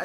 I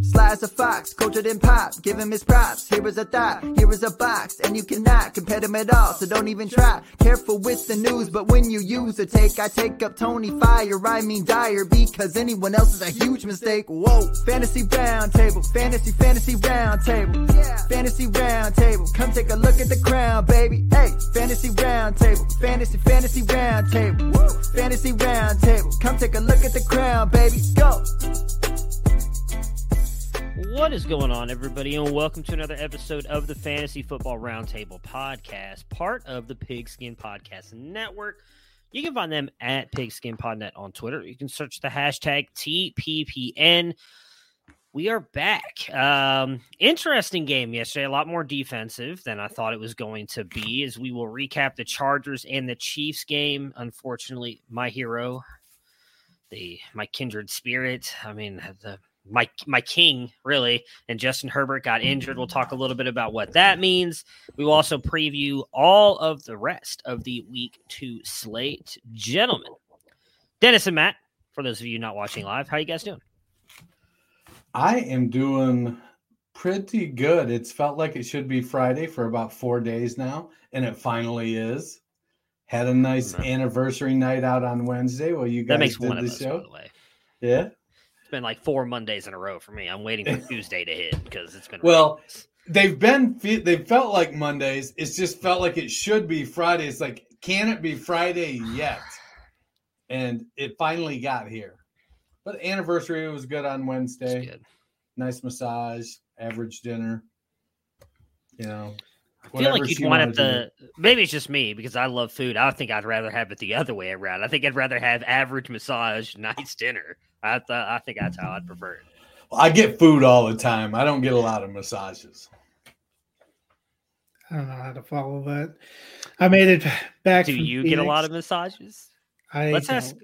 Sly as a fox, cultured in pop. Give him his props. Here is a thought, here is a box. And you cannot compare them at all, so don't even try. Careful with the news, but when you use a take, I take up Tony Fire, I mean Dyer, because anyone else is a huge mistake. Whoa. Fantasy Roundtable, fantasy Roundtable, yeah. Fantasy Roundtable, come take a look at the crown, baby. Hey, Fantasy Roundtable, fantasy Roundtable. Woo. Fantasy Roundtable, come take a look at the crown, baby. Go. What is going on, everybody, and welcome to another episode of the Fantasy Football Roundtable Podcast, part of the Pigskin Podcast Network. You can find them at PigskinPodNet on Twitter. You can search the hashtag TPPN. We are back. Interesting game yesterday, a lot more defensive than I thought it was going to be, as we will recap the Chargers and the Chiefs game. Unfortunately, my hero, my kindred spirit, my king, really, and Justin Herbert got injured. We'll talk a little bit about what that means. We will also preview all of the rest of the Week 2 slate. Gentlemen, Dennis and Matt, for those of you not watching live, how are you guys doing? I am doing pretty good. It's felt like it should be Friday for about 4 days now, and it finally is. Had a nice anniversary night out on Wednesday while you guys that makes did one of the us, show. By the way. Yeah. It's been like 4 Mondays in a row for me. I'm waiting for Tuesday to hit because it's been ridiculous. They've felt like Mondays. It's just felt like it should be Friday. It's like, can it be Friday yet? And it finally got here. But anniversary was good on Wednesday. Good. Nice massage, average dinner. You know, I feel like you'd want it the – maybe it's just me because I love food. I think I'd rather have it the other way around. I think I'd rather have average massage, nice dinner. I think that's how I'd prefer it. Well, I get food all the time. I don't get a lot of massages. I don't know how to follow that. I made it back. Do you Phoenix. Get a lot of massages? Let's ask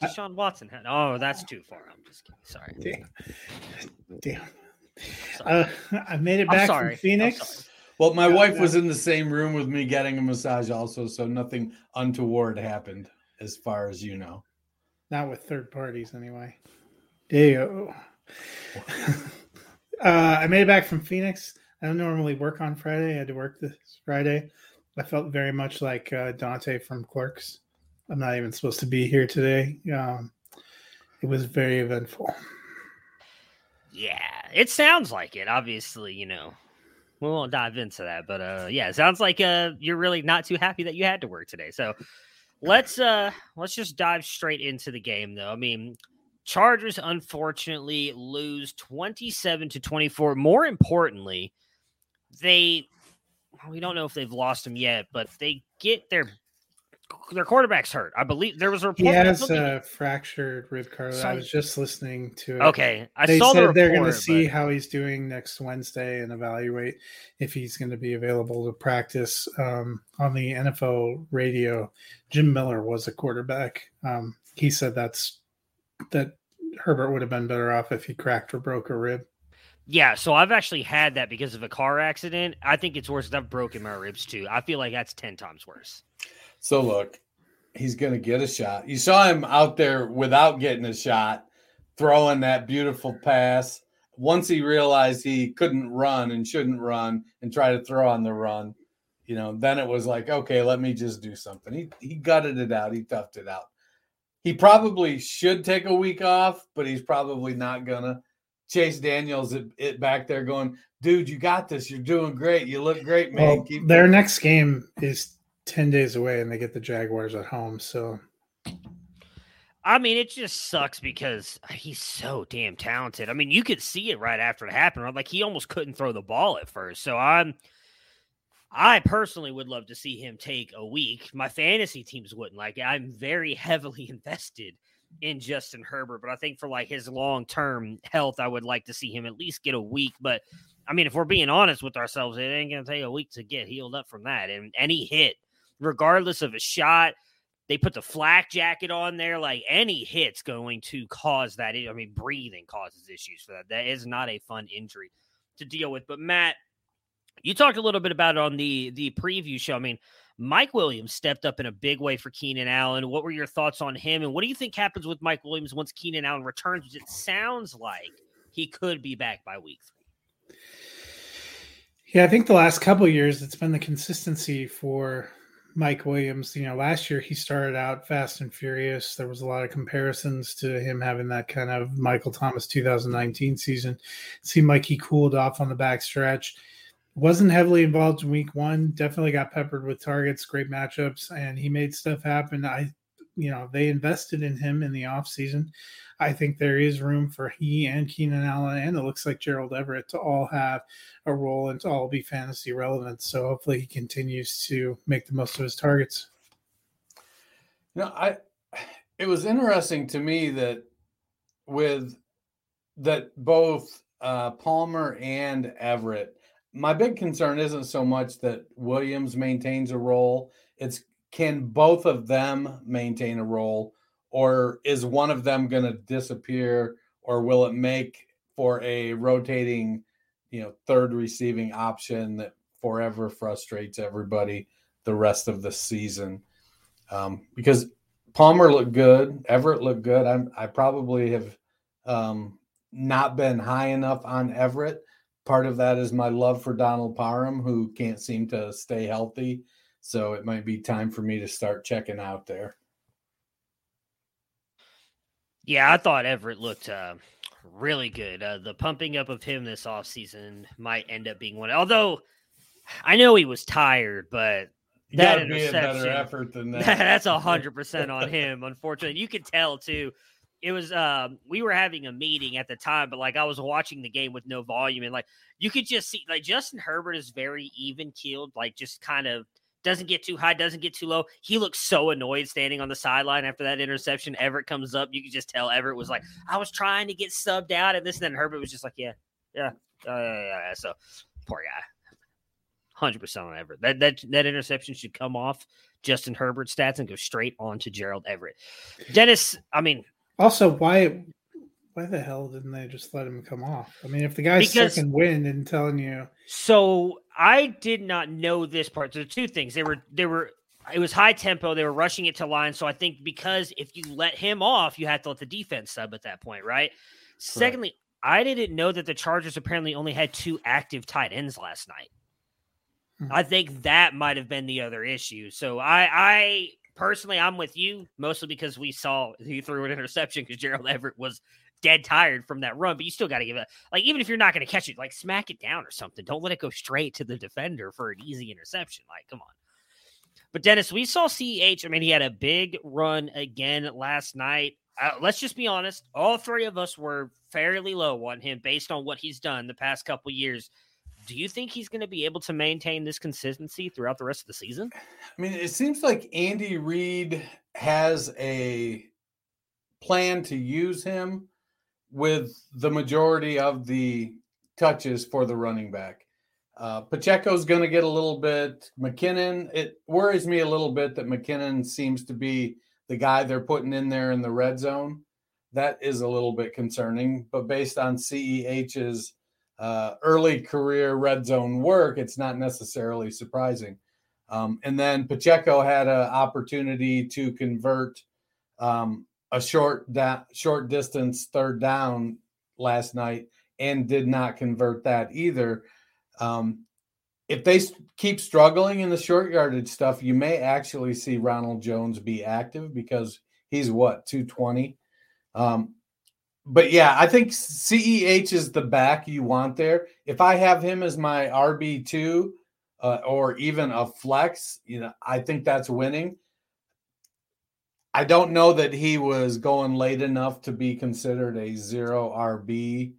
Deshaun Watson. Oh, that's too far. I'm just kidding. Sorry. Damn. I made it back from Phoenix. Well, my wife was in the same room with me getting a massage also, so nothing untoward happened as far as you know. Not with third parties, anyway. Ew. I made it back from Phoenix. I don't normally work on Friday. I had to work this Friday. I felt very much like Dante from Clerks. I'm not even supposed to be here today. It was very eventful. Yeah, it sounds like it. Obviously, you know, we won't dive into that. But, yeah, it sounds like you're really not too happy that you had to work today. So... Let's just dive straight into the game, though. I mean, Chargers, unfortunately, lose 27-24. More importantly, we don't know if they've lost them yet, but they get their their quarterback's hurt. I believe there was a report. He has a fractured rib cartilage. I was just listening to it. Okay. They're going to see how he's doing next Wednesday and evaluate if he's going to be available to practice. On the NFL radio, Jim Miller was a quarterback. He said that Herbert would have been better off if he cracked or broke a rib. Yeah, so I've actually had that because of a car accident. I think it's worse than I've broken my ribs, too. I feel like that's 10 times worse. So, look, he's going to get a shot. You saw him out there without getting a shot, throwing that beautiful pass. Once he realized he couldn't run and shouldn't run and try to throw on the run, then it was like, okay, let me just do something. He gutted it out. He toughed it out. He probably should take a week off, but he's probably not going to. Chase Daniels it back there going, dude, you got this. You're doing great. You look great, man. Their next game is 10 days away, and they get the Jaguars at home. So, I mean, it just sucks because he's so damn talented. I mean, you could see it right after it happened. Like, he almost couldn't throw the ball at first. So, I personally would love to see him take a week. My fantasy teams wouldn't like it. I'm very heavily invested in Justin Herbert, but I think for like his long-term health, I would like to see him at least get a week. But I mean, if we're being honest with ourselves, it ain't going to take a week to get healed up from that. And any hit, regardless of a shot, they put the flak jacket on there. Like, any hit's going to cause that. I mean, breathing causes issues for that. That is not a fun injury to deal with. But Matt, you talked a little bit about it on the preview show. I mean, Mike Williams stepped up in a big way for Keenan Allen. What were your thoughts on him, and what do you think happens with Mike Williams once Keenan Allen returns, which it sounds like he could be back by week 3? Yeah, I think the last couple of years, it's been the consistency for Mike Williams. Last year he started out fast and furious. There was a lot of comparisons to him having that kind of Michael Thomas 2019 season. It seemed like he cooled off on the backstretch. Wasn't heavily involved in week one, definitely got peppered with targets, great matchups, and he made stuff happen. They invested in him in the offseason. I think there is room for he and Keenan Allen, and it looks like Gerald Everett, to all have a role and to all be fantasy relevant. So hopefully he continues to make the most of his targets. It was interesting to me that both Palmer and Everett. My big concern isn't so much that Williams maintains a role. It's, can both of them maintain a role, or is one of them going to disappear, or will it make for a rotating, third receiving option that forever frustrates everybody the rest of the season? Because Palmer looked good. Everett looked good. I probably have not been high enough on Everett. Part of that is my love for Donald Parham, who can't seem to stay healthy. So it might be time for me to start checking out there. Yeah, I thought Everett looked really good. The pumping up of him this offseason might end up being one. Although I know he was tired, but that interception, be a better effort than that. That's 100% on him, unfortunately. You could tell, too. It was, we were having a meeting at the time, but I was watching the game with no volume, and you could just see, Justin Herbert is very even keeled, just kind of doesn't get too high, doesn't get too low. He looks so annoyed standing on the sideline after that interception. Everett comes up. You could just tell Everett was I was trying to get subbed out at this. And then Herbert was just yeah. So poor guy. 100% on Everett. That interception should come off Justin Herbert's stats and go straight on to Gerald Everett. Dennis, I mean, also, why the hell didn't they just let him come off? I mean, if the guy's sick and wind and telling you. So I did not know this part. So there are two things. It was high tempo. They were rushing it to line. So I think because if you let him off, you have to let the defense sub at that point, right? Correct. Secondly, I didn't know that the Chargers apparently only had 2 active tight ends last night. Mm-hmm. I think that might have been the other issue. So I personally, I'm with you, mostly because we saw he threw an interception because Gerald Everett was dead tired from that run. But you still got to give it – even if you're not going to catch it, smack it down or something. Don't let it go straight to the defender for an easy interception. Come on. But, Dennis, we saw CEH. I mean, he had a big run again last night. Let's just be honest. All three of us were fairly low on him based on what he's done the past couple years. Do you think he's going to be able to maintain this consistency throughout the rest of the season? I mean, it seems like Andy Reid has a plan to use him with the majority of the touches for the running back. Pacheco's going to get a little bit. McKinnon, it worries me a little bit that McKinnon seems to be the guy they're putting in there in the red zone. That is a little bit concerning, but based on CEH's early career red zone work, it's not necessarily surprising. And then Pacheco had an opportunity to convert a short distance third down last night and did not convert that either. If they keep struggling in the short yardage stuff, you may actually see Ronald Jones be active because he's 220. But yeah, I think CEH is the back you want there. If I have him as my RB2 or even a flex, I think that's winning. I don't know that he was going late enough to be considered a zero RB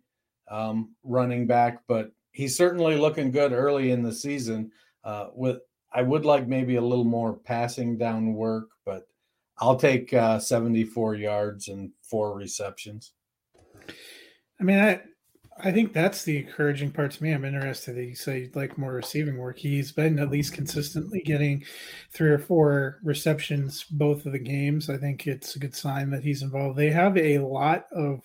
running back, but he's certainly looking good early in the season. I would like maybe a little more passing down work, but I'll take 74 yards and 4 receptions. I mean, I think that's the encouraging part to me. I'm interested that you say you'd like more receiving work. He's been at least consistently getting 3 or 4 receptions both of the games. I think it's a good sign that he's involved. They have a lot of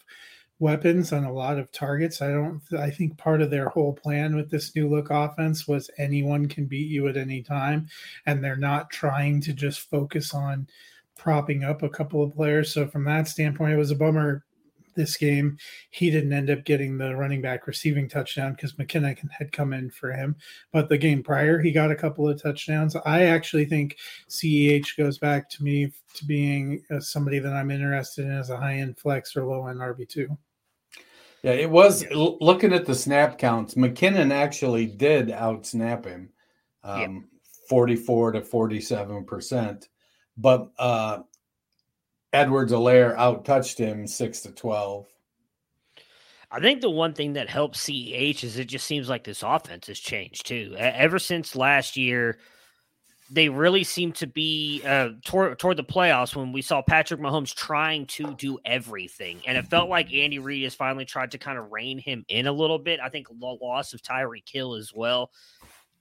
weapons on a lot of targets. I think part of their whole plan with this new look offense was anyone can beat you at any time, and they're not trying to just focus on propping up a couple of players. So from that standpoint, it was a bummer this game he didn't end up getting the running back receiving touchdown because McKinnon had come in for him. But the game prior, he got a couple of touchdowns. I actually think CEH goes back to me to being somebody that I'm interested in as a high-end flex or low-end RB2. Yeah, it was looking at the snap counts. McKinnon actually did out-snap him 44 to 47%. But Edwards-Helaire out-touched him 6 to 12. I think the one thing that helps CEH is it just seems like this offense has changed too. Ever since last year, they really seem to be toward the playoffs when we saw Patrick Mahomes trying to do everything. And it felt like Andy Reid has finally tried to kind of rein him in a little bit. I think the loss of Tyreek Hill as well.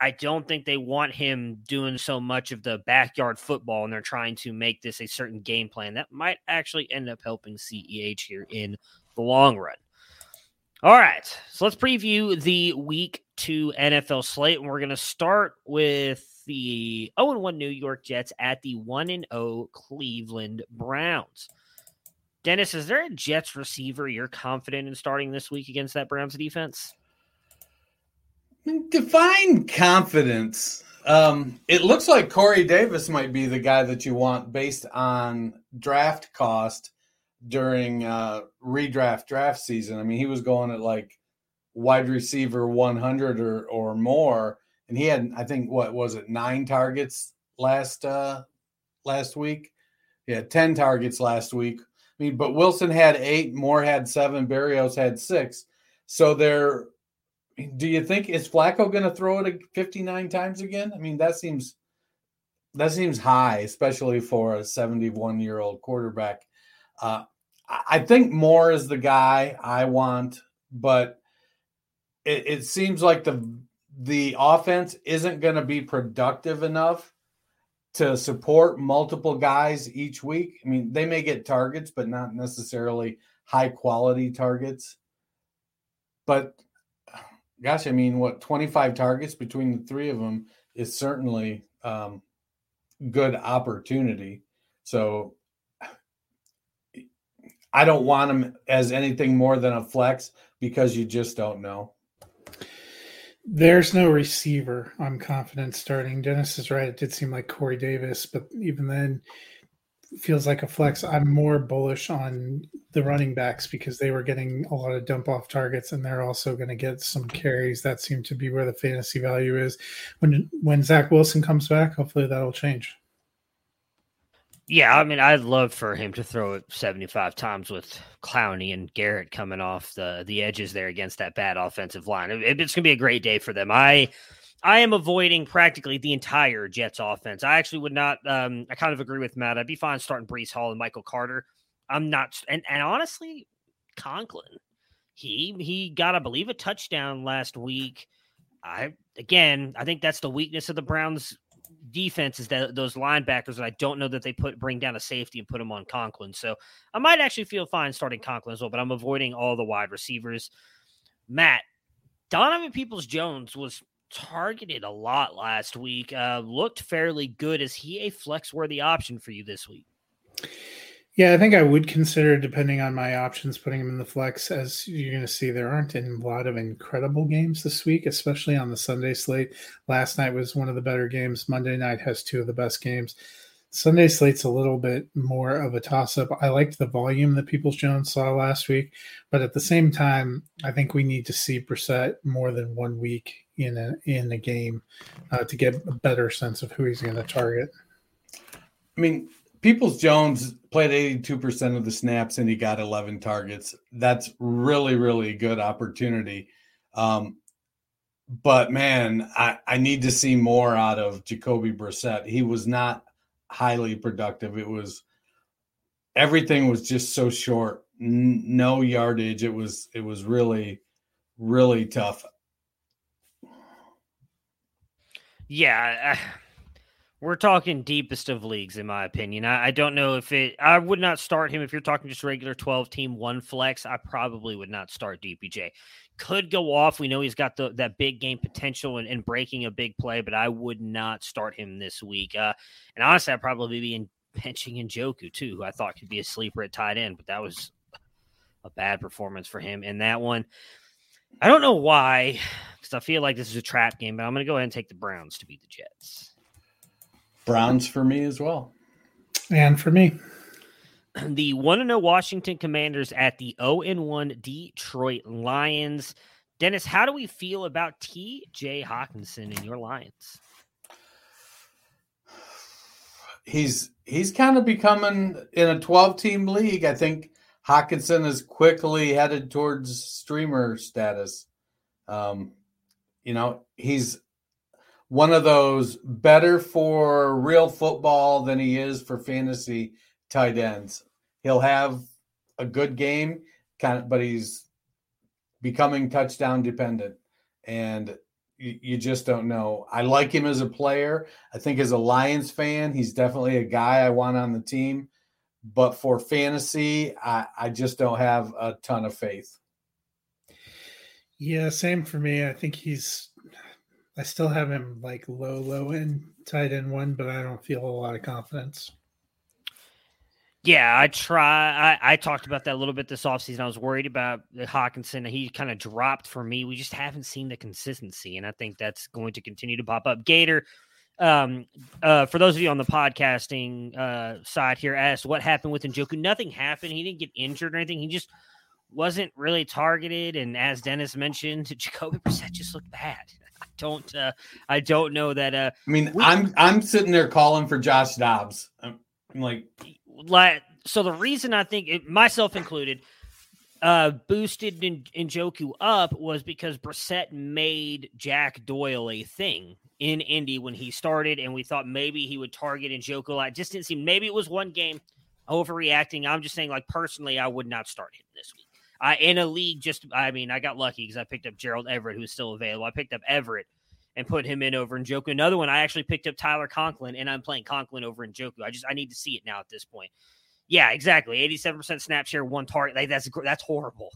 I don't think they want him doing so much of the backyard football, and they're trying to make this a certain game plan that might actually end up helping CEH here in the long run. All right, so let's preview the Week 2 NFL slate, and we're going to start with the 0-1 New York Jets at the 1-0 Cleveland Browns. Dennis, is there a Jets receiver you're confident in starting this week against that Browns defense? Define confidence. It looks like Corey Davis might be the guy that you want based on draft cost during redraft draft season. I mean, he was going at like wide receiver 100 or more, and he had, I think, 9 targets last week? He had 10 targets last week. I mean, but Wilson had 8, Moore had 7, Berrios had 6. So they're do you think is Flacco going to throw it 59 times again? I mean, that seems high, especially for a 71-year-old quarterback. I think Moore is the guy I want, but it seems like the offense isn't going to be productive enough to support multiple guys each week. I mean, they may get targets, but not necessarily high-quality targets. But gosh, 25 targets between the three of them is certainly good opportunity. So I don't want him as anything more than a flex because you just don't know. There's no receiver I'm confident starting. Dennis is right. It did seem like Corey Davis, but even then, feels like a flex. I'm more bullish on the running backs because they were getting a lot of dump off targets, and they're also going to get some carries. That seemed to be where the fantasy value is. When Zach Wilson comes back, hopefully that'll change. Yeah, I mean, I'd love for him to throw it 75 times with Clowney and Garrett coming off the edges there against that bad offensive line. It's going to be a great day for them. I am avoiding practically the entire Jets offense. I actually would not I kind of agree with Matt. I'd be fine starting Breece Hall and Michael Carter. I'm not – and honestly, Conklin. He got, I believe, a touchdown last week. I think that's the weakness of the Browns defense is that those linebackers, and I don't know that they bring down a safety and put them on Conklin. So I might actually feel fine starting Conklin as well, but I'm avoiding all the wide receivers. Matt, Donovan Peoples-Jones was targeted a lot last week, looked fairly good. Is he a flex-worthy option for you this week? Yeah, I think I would consider, depending on my options, putting him in the flex. As you're going to see, there aren't a lot of incredible games this week, especially on the Sunday slate. Last night was one of the better games. Monday night has two of the best games. Sunday slate's a little bit more of a toss-up. I liked the volume that Peoples-Jones saw last week, but at the same time, I think we need to see Brissett more than 1 week in a game to get a better sense of who he's going to target. I mean, Peoples-Jones played 82% of the snaps and he got 11 targets. That's really, really good opportunity. But, man, I need to see more out of Jacoby Brissett. He was not highly productive. It was – everything was just so short. No yardage. It was really, really tough. Yeah, we're talking deepest of leagues, in my opinion. I don't know if it – I would not start him. If you're talking just regular 12-team, one flex, I probably would not start DPJ. Could go off. We know he's got that big game potential and breaking a big play, but I would not start him this week. And honestly, I'd probably be benching Njoku, too, who I thought could be a sleeper at tight end, but that was a bad performance for him in that one. I don't know why, because I feel like this is a trap game, but I'm going to go ahead and take the Browns to beat the Jets. Browns for me as well. And for me. The 1-0 Washington Commanders at the 0-1 Detroit Lions. Dennis, how do we feel about TJ Hawkinson and your Lions? He's kind of becoming, in a 12-team league, I think Hawkinson is quickly headed towards streamer status. He's one of those better for real football than he is for fantasy tight ends. He'll have a good game, but he's becoming touchdown dependent, and you just don't know. I like him as a player. I think as a Lions fan, he's definitely a guy I want on the team. But for fantasy, I just don't have a ton of faith. Yeah, same for me. I think I still have him like low end tight end one, but I don't feel a lot of confidence. Yeah, I talked about that a little bit this offseason. I was worried about Hawkinson. He kind of dropped for me. We just haven't seen the consistency, and I think that's going to continue to pop up. Gator, for those of you on the podcasting side here, asked what happened with Njoku. Nothing happened. He didn't get injured or anything. He just wasn't really targeted, and as Dennis mentioned, Jacoby Brissett just looked bad. I don't know that. I'm sitting there calling for Josh Dobbs. I'm like, so the reason I think myself included boosted Njoku up was because Brissett made Jack Doyle a thing in Indy when he started, and we thought maybe he would target Njoku a lot. It just didn't seem. Maybe it was one game overreacting. I'm just saying, like, personally, I would not start him this week. In a league, I got lucky because I picked up Gerald Everett, who's still available. I picked up Everett and put him in over Njoku. Another one, I actually picked up Tyler Conklin, and I'm playing Conklin over Njoku. I need to see it now at this point. Yeah, exactly. 87% snap share, one target. Like, that's horrible.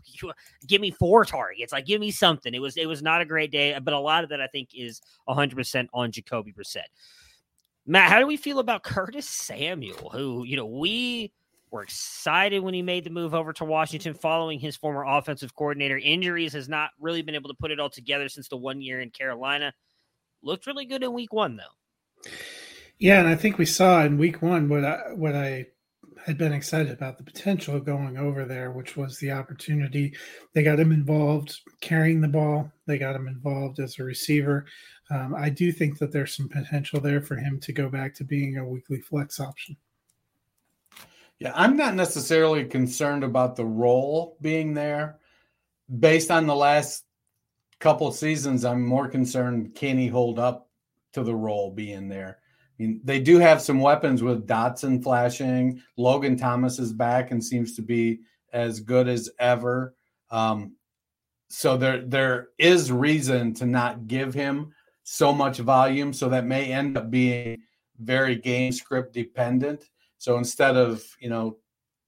Give me four targets. Like, give me something. It was not a great day, but a lot of that I think is 100% on Jacoby Brissett. Matt, how do we feel about Curtis Samuel, who, we were excited when he made the move over to Washington following his former offensive coordinator. Injuries has not really been able to put it all together since the 1 year in Carolina. Looked really good in week one, though. Yeah, and I think we saw in week one what I had been excited about, the potential going over there, which was the opportunity. They got him involved carrying the ball. They got him involved as a receiver. I do think that there's some potential there for him to go back to being a weekly flex option. Yeah, I'm not necessarily concerned about the role being there. Based on the last couple of seasons, I'm more concerned, can he hold up to the role being there? I mean, they do have some weapons with Dotson flashing. Logan Thomas is back and seems to be as good as ever. So there is reason to not give him so much volume. So that may end up being very game script dependent. So instead of,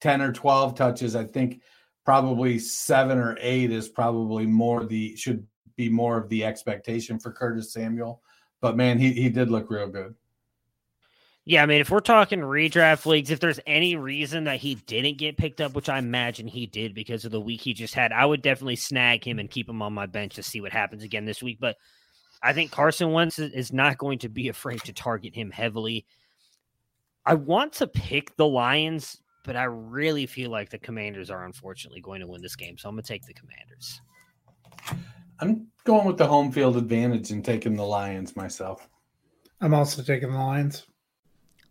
10 or 12 touches, I think probably 7 or 8 is probably should be more of the expectation for Curtis Samuel. But man, he did look real good. Yeah, I mean, if we're talking redraft leagues, if there's any reason that he didn't get picked up, which I imagine he did because of the week he just had, I would definitely snag him and keep him on my bench to see what happens again this week. But I think Carson Wentz is not going to be afraid to target him heavily. I want to pick the Lions, but I really feel like the Commanders are unfortunately going to win this game, so I'm going to take the Commanders. I'm going with the home field advantage and taking the Lions myself. I'm also taking the Lions.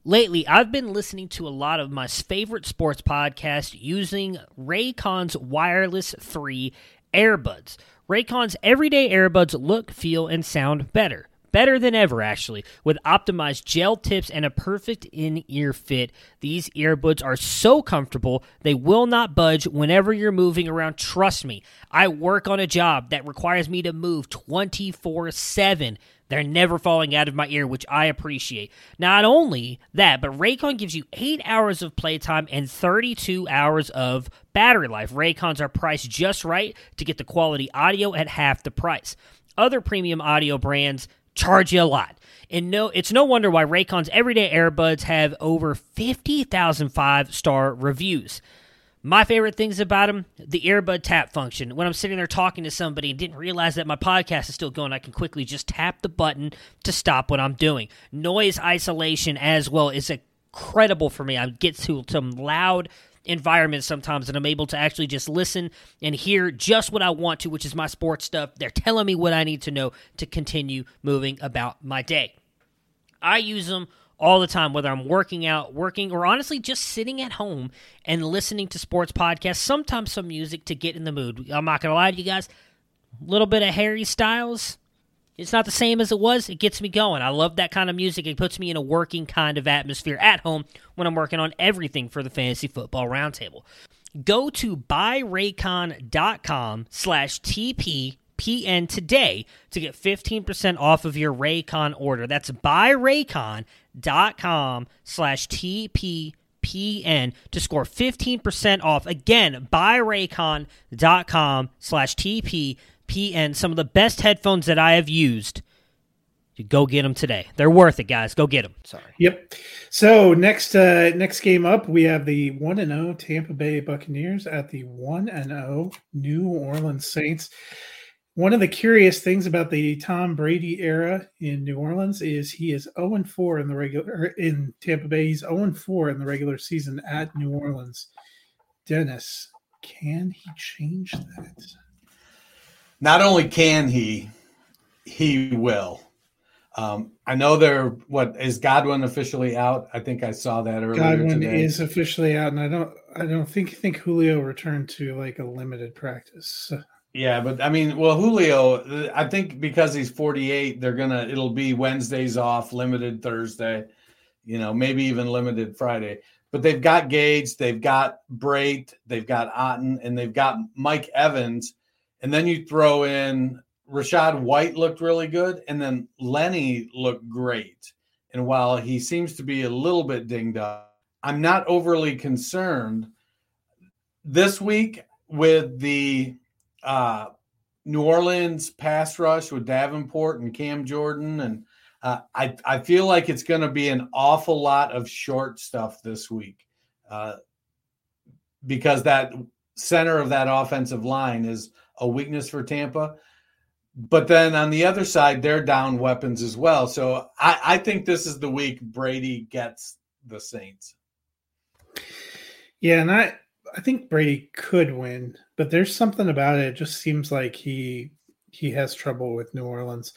Lately, I've been listening to a lot of my favorite sports podcasts using Raycon's Wireless 3 earbuds. Raycon's everyday earbuds look, feel, and sound better. Better than ever, actually. With optimized gel tips and a perfect in-ear fit, these earbuds are so comfortable, they will not budge whenever you're moving around. Trust me, I work on a job that requires me to move 24/7. They're never falling out of my ear, which I appreciate. Not only that, but Raycon gives you 8 hours of playtime and 32 hours of battery life. Raycons are priced just right to get the quality audio at half the price. Other premium audio brands charge you a lot. And it's no wonder why Raycon's everyday earbuds have over 50,000 five-star reviews. My favorite things about them, the earbud tap function. When I'm sitting there talking to somebody and didn't realize that my podcast is still going, I can quickly just tap the button to stop what I'm doing. Noise isolation as well is incredible for me. I get to some loud environments sometimes and I'm able to actually just listen and hear just what I want to, which is my sports stuff. They're telling me what I need to know to continue moving about my day. I use them all the time, whether I'm working out, working, or honestly just sitting at home and listening to sports podcasts, sometimes some music to get in the mood. I'm not going to lie to you guys, a little bit of Harry Styles, it's not the same as it was. It gets me going. I love that kind of music. It puts me in a working kind of atmosphere at home when I'm working on everything for the Fantasy Football Roundtable. Go to buyraycon.com/TPPN today to get 15% off of your Raycon order. That's buyraycon.com/TPPN to score 15% off. Again, buyraycon.com/TPPN. Some of the best headphones that I have used. You go get them today. They're worth it, guys. Go get them. Sorry. Yep. So next game up, we have the 1-0 Tampa Bay Buccaneers at the 1-0 New Orleans Saints. One of the curious things about the Tom Brady era in New Orleans is he is 0-4 in the regular. In Tampa Bay, he's 0-4 in the regular season at New Orleans. Dennis, can he change that? Not only can he will. I know is Godwin officially out? I think I saw that earlier Godwin today. Is officially out, and I don't think Julio returned to like a limited practice. Yeah, but I mean, well, Julio, I think because he's 48, it'll be Wednesdays off, limited Thursday, maybe even limited Friday. But they've got Gage, they've got Brait, they've got Otten, and they've got Mike Evans. And then you throw in Rashad White looked really good, and then Lenny looked great. And while he seems to be a little bit dinged up, I'm not overly concerned. This week with the New Orleans pass rush with Davenport and Cam Jordan, and I feel like it's going to be an awful lot of short stuff this week because that center of that offensive line is – a weakness for Tampa. But then on the other side, they're down weapons as well. So I think this is the week Brady gets the Saints. Yeah, and I think Brady could win, but there's something about it. It just seems like he has trouble with New Orleans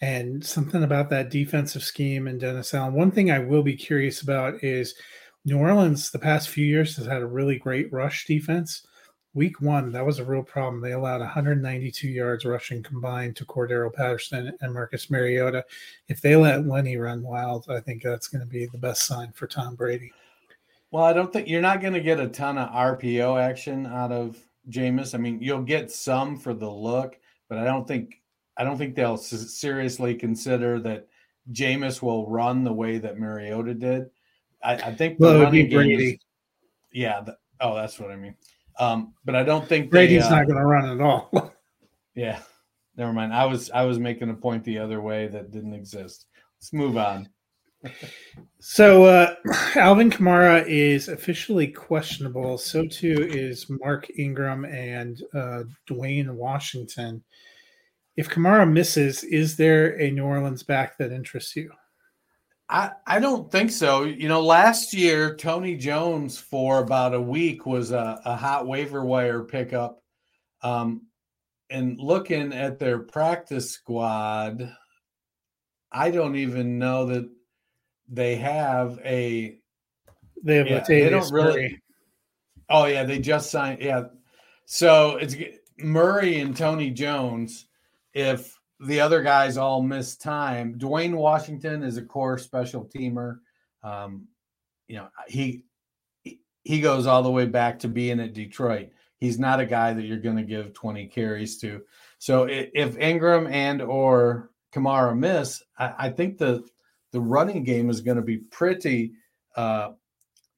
and something about that defensive scheme and Dennis Allen. One thing I will be curious about is New Orleans the past few years has had a really great rush defense. Week one, that was a real problem. They allowed 192 yards rushing combined to Cordero Patterson and Marcus Mariota. If they let Lenny run wild, I think that's going to be the best sign for Tom Brady. Well, I don't think you're not going to get a ton of RPO action out of Jameis. I mean, you'll get some for the look, but I don't think they'll seriously consider that Jameis will run the way that Mariota did. I think the running game Brady. That's what I mean. But I don't think Brady's not going to run at all. Yeah, never mind. I was making a point the other way that didn't exist. Let's move on. So Alvin Kamara is officially questionable. So too is Mark Ingram and Dwayne Washington. If Kamara misses, is there a New Orleans back that interests you? I don't think so. You know, last year, Tony Jones for about a week was a hot waiver wire pickup. And looking at their practice squad, I don't even know that they have a – They have yeah, they don't really. Murray. Oh, yeah, they just signed – yeah. So it's Murray and Tony Jones. If the other guys all miss time, Dwayne Washington is a core special teamer. You know, he goes all the way back to being at Detroit. He's not a guy that you're going to give 20 carries to. So if Ingram and or Kamara miss, I think the running game is going to be pretty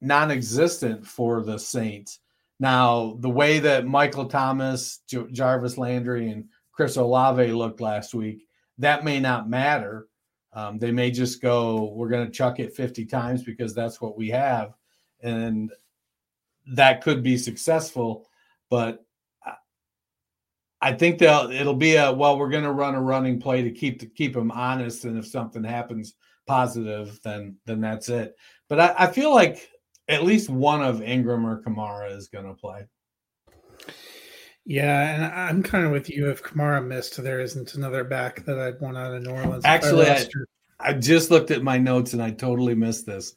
non-existent for the Saints. Now, the way that Michael Thomas, Jarvis Landry, and Chris Olave looked last week, that may not matter. They may just go, we're going to chuck it 50 times because that's what we have. And that could be successful. But I think it'll be we're going to run a running play to keep them honest. And if something happens positive, then that's it. But I feel like at least one of Ingram or Kamara is going to play. Yeah, and I'm kind of with you. If Kamara missed, there isn't another back that I'd want out of New Orleans. Actually, I just looked at my notes, and I totally missed this.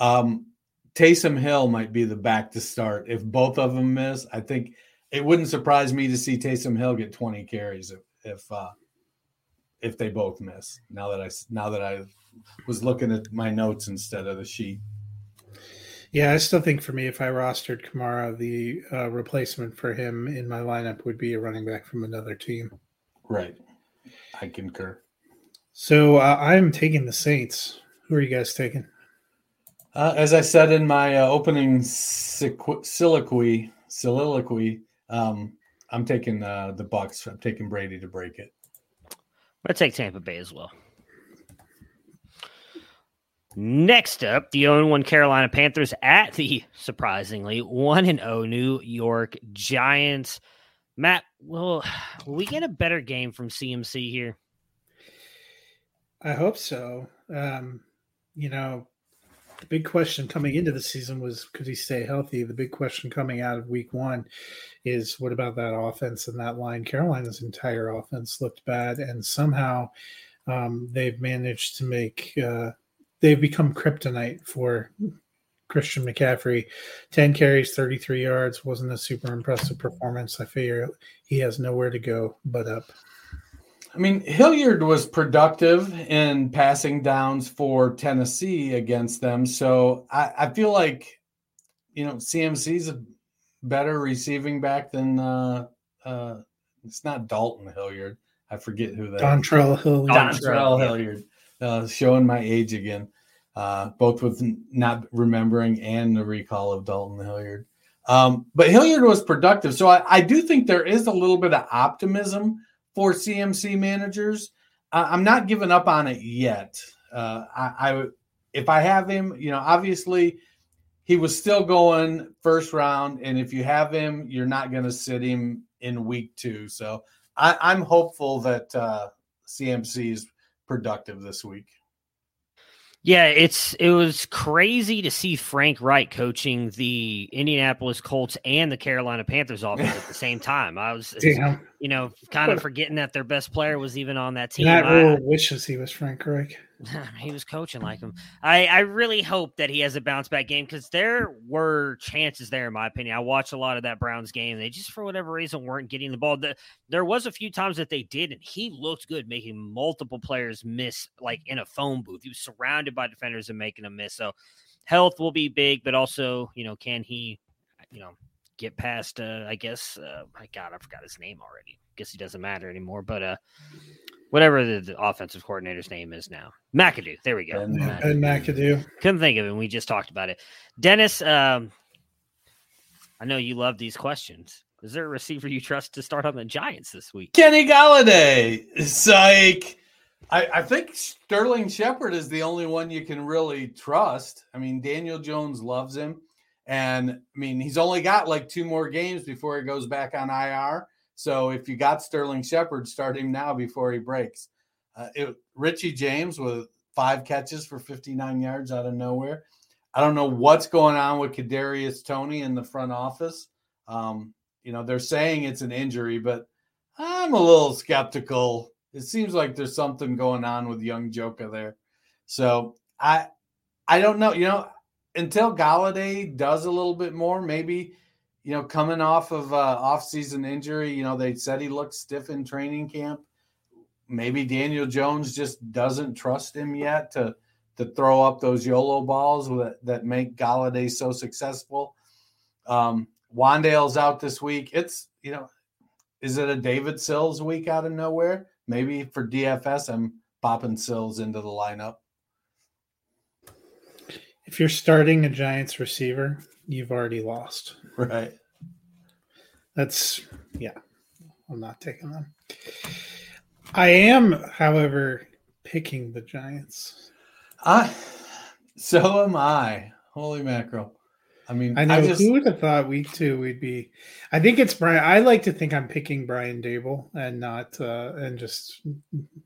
Taysom Hill might be the back to start. If both of them miss, I think it wouldn't surprise me to see Taysom Hill get 20 carries if they both miss. Now that I was looking at my notes instead of the sheet. Yeah, I still think for me, if I rostered Kamara, the replacement for him in my lineup would be a running back from another team. Right. I concur. So I'm taking the Saints. Who are you guys taking? As I said in my opening soliloquy, I'm taking the Bucs. I'm taking Brady to break it. I'm going to take Tampa Bay as well. Next up, the 0-1 Carolina Panthers at the, surprisingly, 1-0 New York Giants. Matt, will we get a better game from CMC here? I hope so. You know, the big question coming into the season was, could he stay healthy? The big question coming out of week one is, what about that offense and that line? Carolina's entire offense looked bad, and somehow they've managed to make they've become kryptonite for Christian McCaffrey. 10 carries, 33 yards. Wasn't a super impressive performance. I figure he has nowhere to go but up. I mean, Hilliard was productive in passing downs for Tennessee against them. So I feel like, you know, CMC's a better receiving back than it's not Dalton Hilliard. I forget who that Dontrell is. Dontrell Hilliard. Showing my age again, both with not remembering and the recall of Dalton Hilliard. But Hilliard was productive. So I do think there is a little bit of optimism for CMC managers. I'm not giving up on it yet. If I have him, you know, obviously he was still going first round. And if you have him, you're not going to sit him in week two. So I'm hopeful that CMC is productive this week. Yeah, it was crazy to see Frank Wright coaching the Indianapolis Colts and the Carolina Panthers offense at the same time. I was you know, kind of forgetting that their best player was even on that team. Matt Rule wishes he was Frank Reich. He was coaching like him. I really hope that he has a bounce back game because there were chances there, in my opinion. I watched a lot of that Browns game. They just, for whatever reason, weren't getting the ball. There was a few times that they did, and he looked good, making multiple players miss, like in a phone booth. He was surrounded by defenders and making them miss. So health will be big, but also, you know, can he, you know, get past, I guess, my God, I forgot his name already. I guess he doesn't matter anymore, but whatever the offensive coordinator's name is now. McAdoo. There we go. And McAdoo. Couldn't think of it. We just talked about it. Dennis, I know you love these questions. Is there a receiver you trust to start on the Giants this week? Kenny Galladay. It's like, I think Sterling Shepard is the only one you can really trust. I mean, Daniel Jones loves him. And, I mean, he's only got like 2 more games before he goes back on IR. So if you got Sterling Shepard, start him now before he breaks. Richie James with 5 catches for 59 yards out of nowhere. I don't know what's going on with Kadarius Toney in the front office. You know, they're saying it's an injury, but I'm a little skeptical. It seems like there's something going on with young Joka there. So I don't know, you know, until Galladay does a little bit more, maybe, you know, coming off of off-season injury, you know, they said he looked stiff in training camp. Maybe Daniel Jones just doesn't trust him yet to throw up those YOLO balls that make Galladay so successful. Wandale's out this week. It's, you know, is it a David Sills week out of nowhere? Maybe for DFS, I'm bopping Sills into the lineup. If you're starting a Giants receiver, you've already lost. Right. I'm not taking them. I am, however, picking the Giants. So am I. Holy mackerel. I mean, I know. Who would have thought week 2 we'd be? I think it's Brian. I like to think I'm picking Brian Dable and not, and just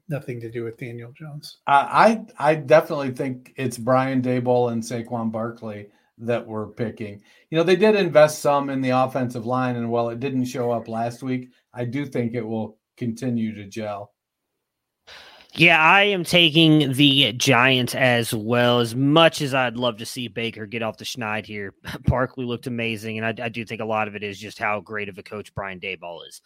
nothing to do with Daniel Jones. I definitely think it's Brian Dable and Saquon Barkley that we're picking. You know, they did invest some in the offensive line, and while it didn't show up last week, I do think it will continue to gel. Yeah, I am taking the Giants as well. As much as I'd love to see Baker get off the schneid here, Barkley looked amazing, and I do think a lot of it is just how great of a coach Brian Daboll is.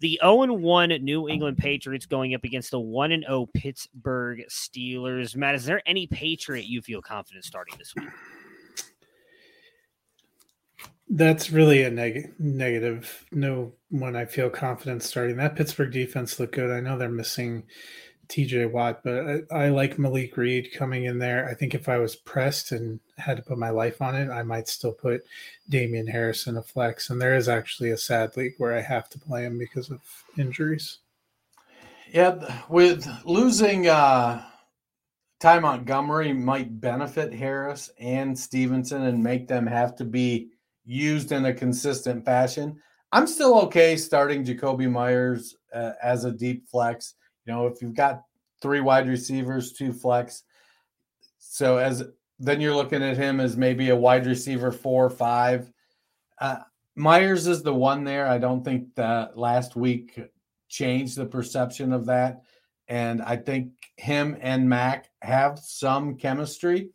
The 0-1 New England Patriots going up against the 1-0 Pittsburgh Steelers. Matt, is there any Patriot you feel confident starting this week? That's really a negative. No one I feel confident starting. That Pittsburgh defense looked good. I know they're missing TJ Watt, but I like Malik Reed coming in there. I think if I was pressed and had to put my life on it, I might still put Damian Harris in a flex. And there is actually a sad league where I have to play him because of injuries. Yeah, with losing Ty Montgomery might benefit Harris and Stevenson and make them have to be used in a consistent fashion. I'm still okay starting Jacoby Myers as a deep flex. You know, if you've got 3 wide receivers, 2 flex, so then you're looking at him as maybe a wide receiver 4 or 5. Myers is the one there. I don't think the last week changed the perception of that, and I think him and Mac have some chemistry.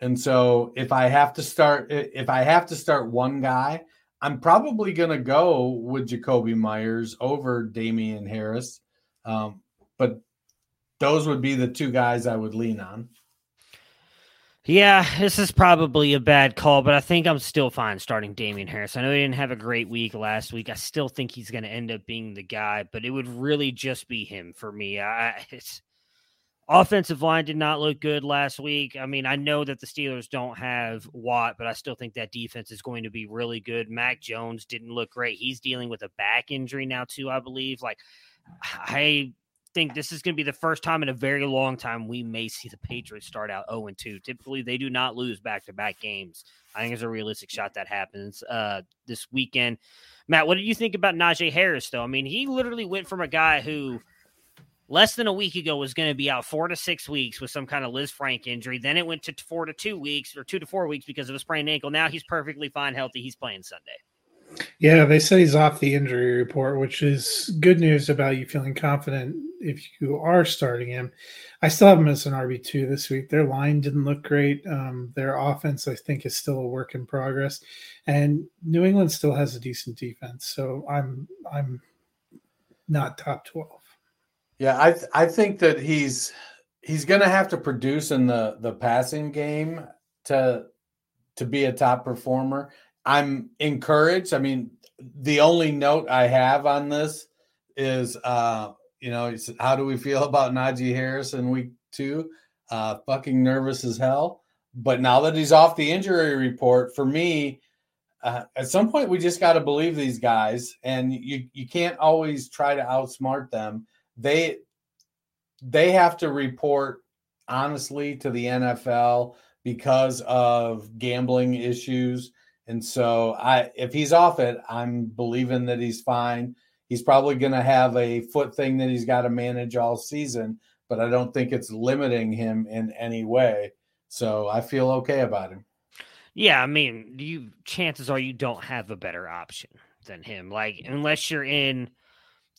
And so, if I have to start one guy, I'm probably going to go with Jacoby Myers over Damian Harris. But those would be the 2 guys I would lean on. Yeah, this is probably a bad call, but I think I'm still fine starting Damian Harris. I know he didn't have a great week last week. I still think he's going to end up being the guy, but it would really just be him for me. Offensive line did not look good last week. I mean, I know that the Steelers don't have Watt, but I still think that defense is going to be really good. Mac Jones didn't look great. He's dealing with a back injury now, too, I believe. Like, I think this is going to be the first time in a very long time we may see the Patriots start out 0-2. Typically, they do not lose back-to-back games. I think there's a realistic shot that happens this weekend. Matt, what did you think about Najee Harris, though? I mean, he literally went from a guy who less than a week ago was going to be out 4 to 6 weeks with some kind of Liz Frank injury. Then it went to 4 to 2 weeks or 2 to 4 weeks because of a sprained ankle. Now he's perfectly fine, healthy. He's playing Sunday. Yeah, they said he's off the injury report, which is good news about you feeling confident if you are starting him. I still have him as an RB2 this week. Their line didn't look great. Their offense, I think, is still a work in progress. And New England still has a decent defense, so I'm not top 12. Yeah, I think that he's going to have to produce in the passing game to be a top performer. I'm encouraged. I mean, the only note I have on this is, how do we feel about Najee Harris in week 2? Fucking nervous as hell. But now that he's off the injury report, for me, at some point we just got to believe these guys, and you can't always try to outsmart them. They have to report honestly to the NFL because of gambling issues. And so if he's off it, I'm believing that he's fine. He's probably going to have a foot thing that he's got to manage all season, but I don't think it's limiting him in any way. So I feel okay about him. Yeah, I mean, chances are you don't have a better option than him. Like, unless you're in –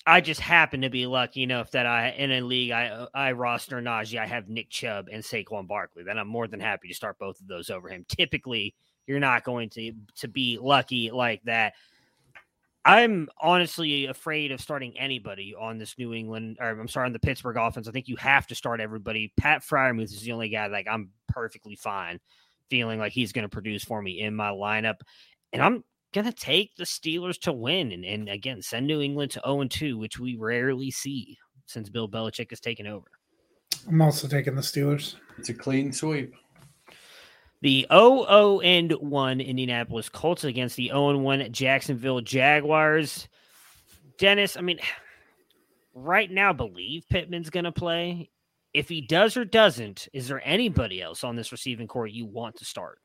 I just happen to be lucky enough that in a league I roster Najee, I have Nick Chubb and Saquon Barkley. Then I'm more than happy to start both of those over him. Typically – you're not going to be lucky like that. I'm honestly afraid of starting anybody on this New England, or I'm sorry, on the Pittsburgh offense. I think you have to start everybody. Pat Freiermuth is the only guy like I'm perfectly fine feeling like he's going to produce for me in my lineup. And I'm going to take the Steelers to win and again, send New England to 0-2, which we rarely see since Bill Belichick has taken over. I'm also taking the Steelers. It's a clean sweep. The 0-1 Indianapolis Colts against the 0-1 Jacksonville Jaguars. Dennis, I mean, right now, believe Pittman's going to play. If he does or doesn't, is there anybody else on this receiving corps you want to start?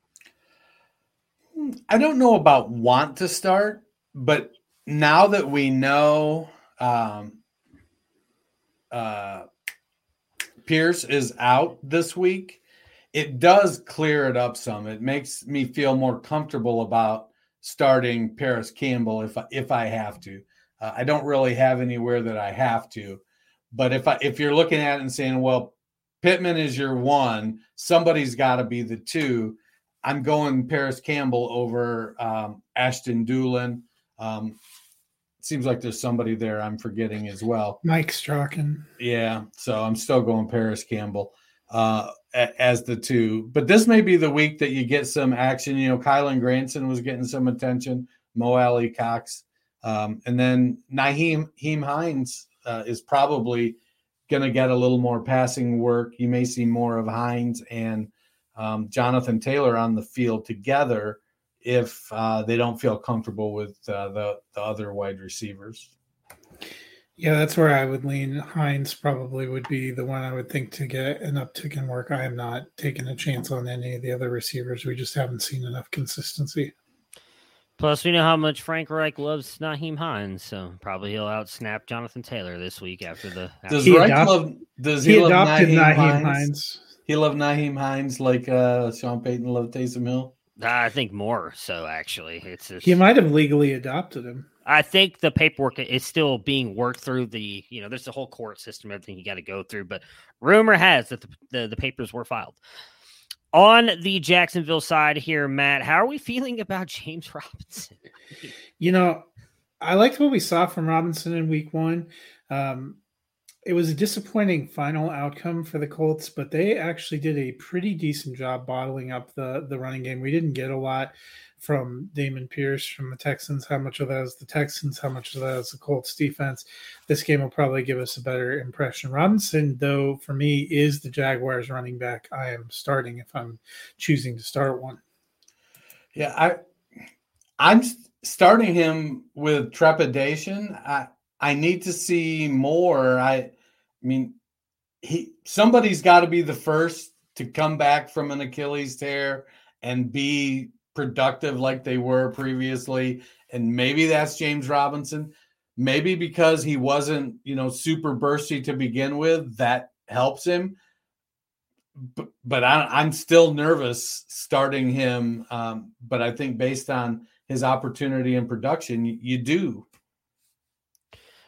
I don't know about want to start, but now that we know Pierce is out this week, it does clear it up some. It makes me feel more comfortable about starting Paris Campbell if I have to. I don't really have anywhere that I have to. But if you're looking at it and saying, well, Pittman is your one, somebody's got to be the two, I'm going Paris Campbell over Ashton Doolin. Seems like there's somebody there I'm forgetting as well. Mike Strachan. Yeah, so I'm still going Paris Campbell as the two, but this may be the week that you get some action. You know, Kylan Granson was getting some attention, Mo Ali Cox. And then Naheem Hines is probably going to get a little more passing work. You may see more of Hines and Jonathan Taylor on the field together if they don't feel comfortable with the other wide receivers. Yeah, that's where I would lean. Hines probably would be the one I would think to get an uptick in work. I am not taking a chance on any of the other receivers. We just haven't seen enough consistency. Plus, we know how much Frank Reich loves Naheem Hines, so probably he'll outsnap Jonathan Taylor this week after the. Does he love Naheem Hines? He loved Naheem Hines like Sean Payton loved Taysom Hill. I think more so. Actually, he might have legally adopted him. I think the paperwork is still being worked through there's the whole court system, everything you got to go through. But rumor has that the papers were filed. On the Jacksonville side here, Matt, how are we feeling about James Robinson? You know, I liked what we saw from Robinson in week 1. It was a disappointing final outcome for the Colts, but they actually did a pretty decent job bottling up the running game. We didn't get a lot from Damon Pierce from the Texans. How much of that is the Texans? How much of that is the Colts defense? This game will probably give us a better impression. Robinson, though, for me, is the Jaguars running back I am starting if I'm choosing to start one. Yeah, I'm starting him with trepidation. I need to see more. I mean, somebody's got to be the first to come back from an Achilles tear and be productive like they were previously, and maybe that's James Robinson. Maybe because he wasn't, super bursty to begin with, that helps him. But I'm still nervous starting him. But I think based on his opportunity and production, you do.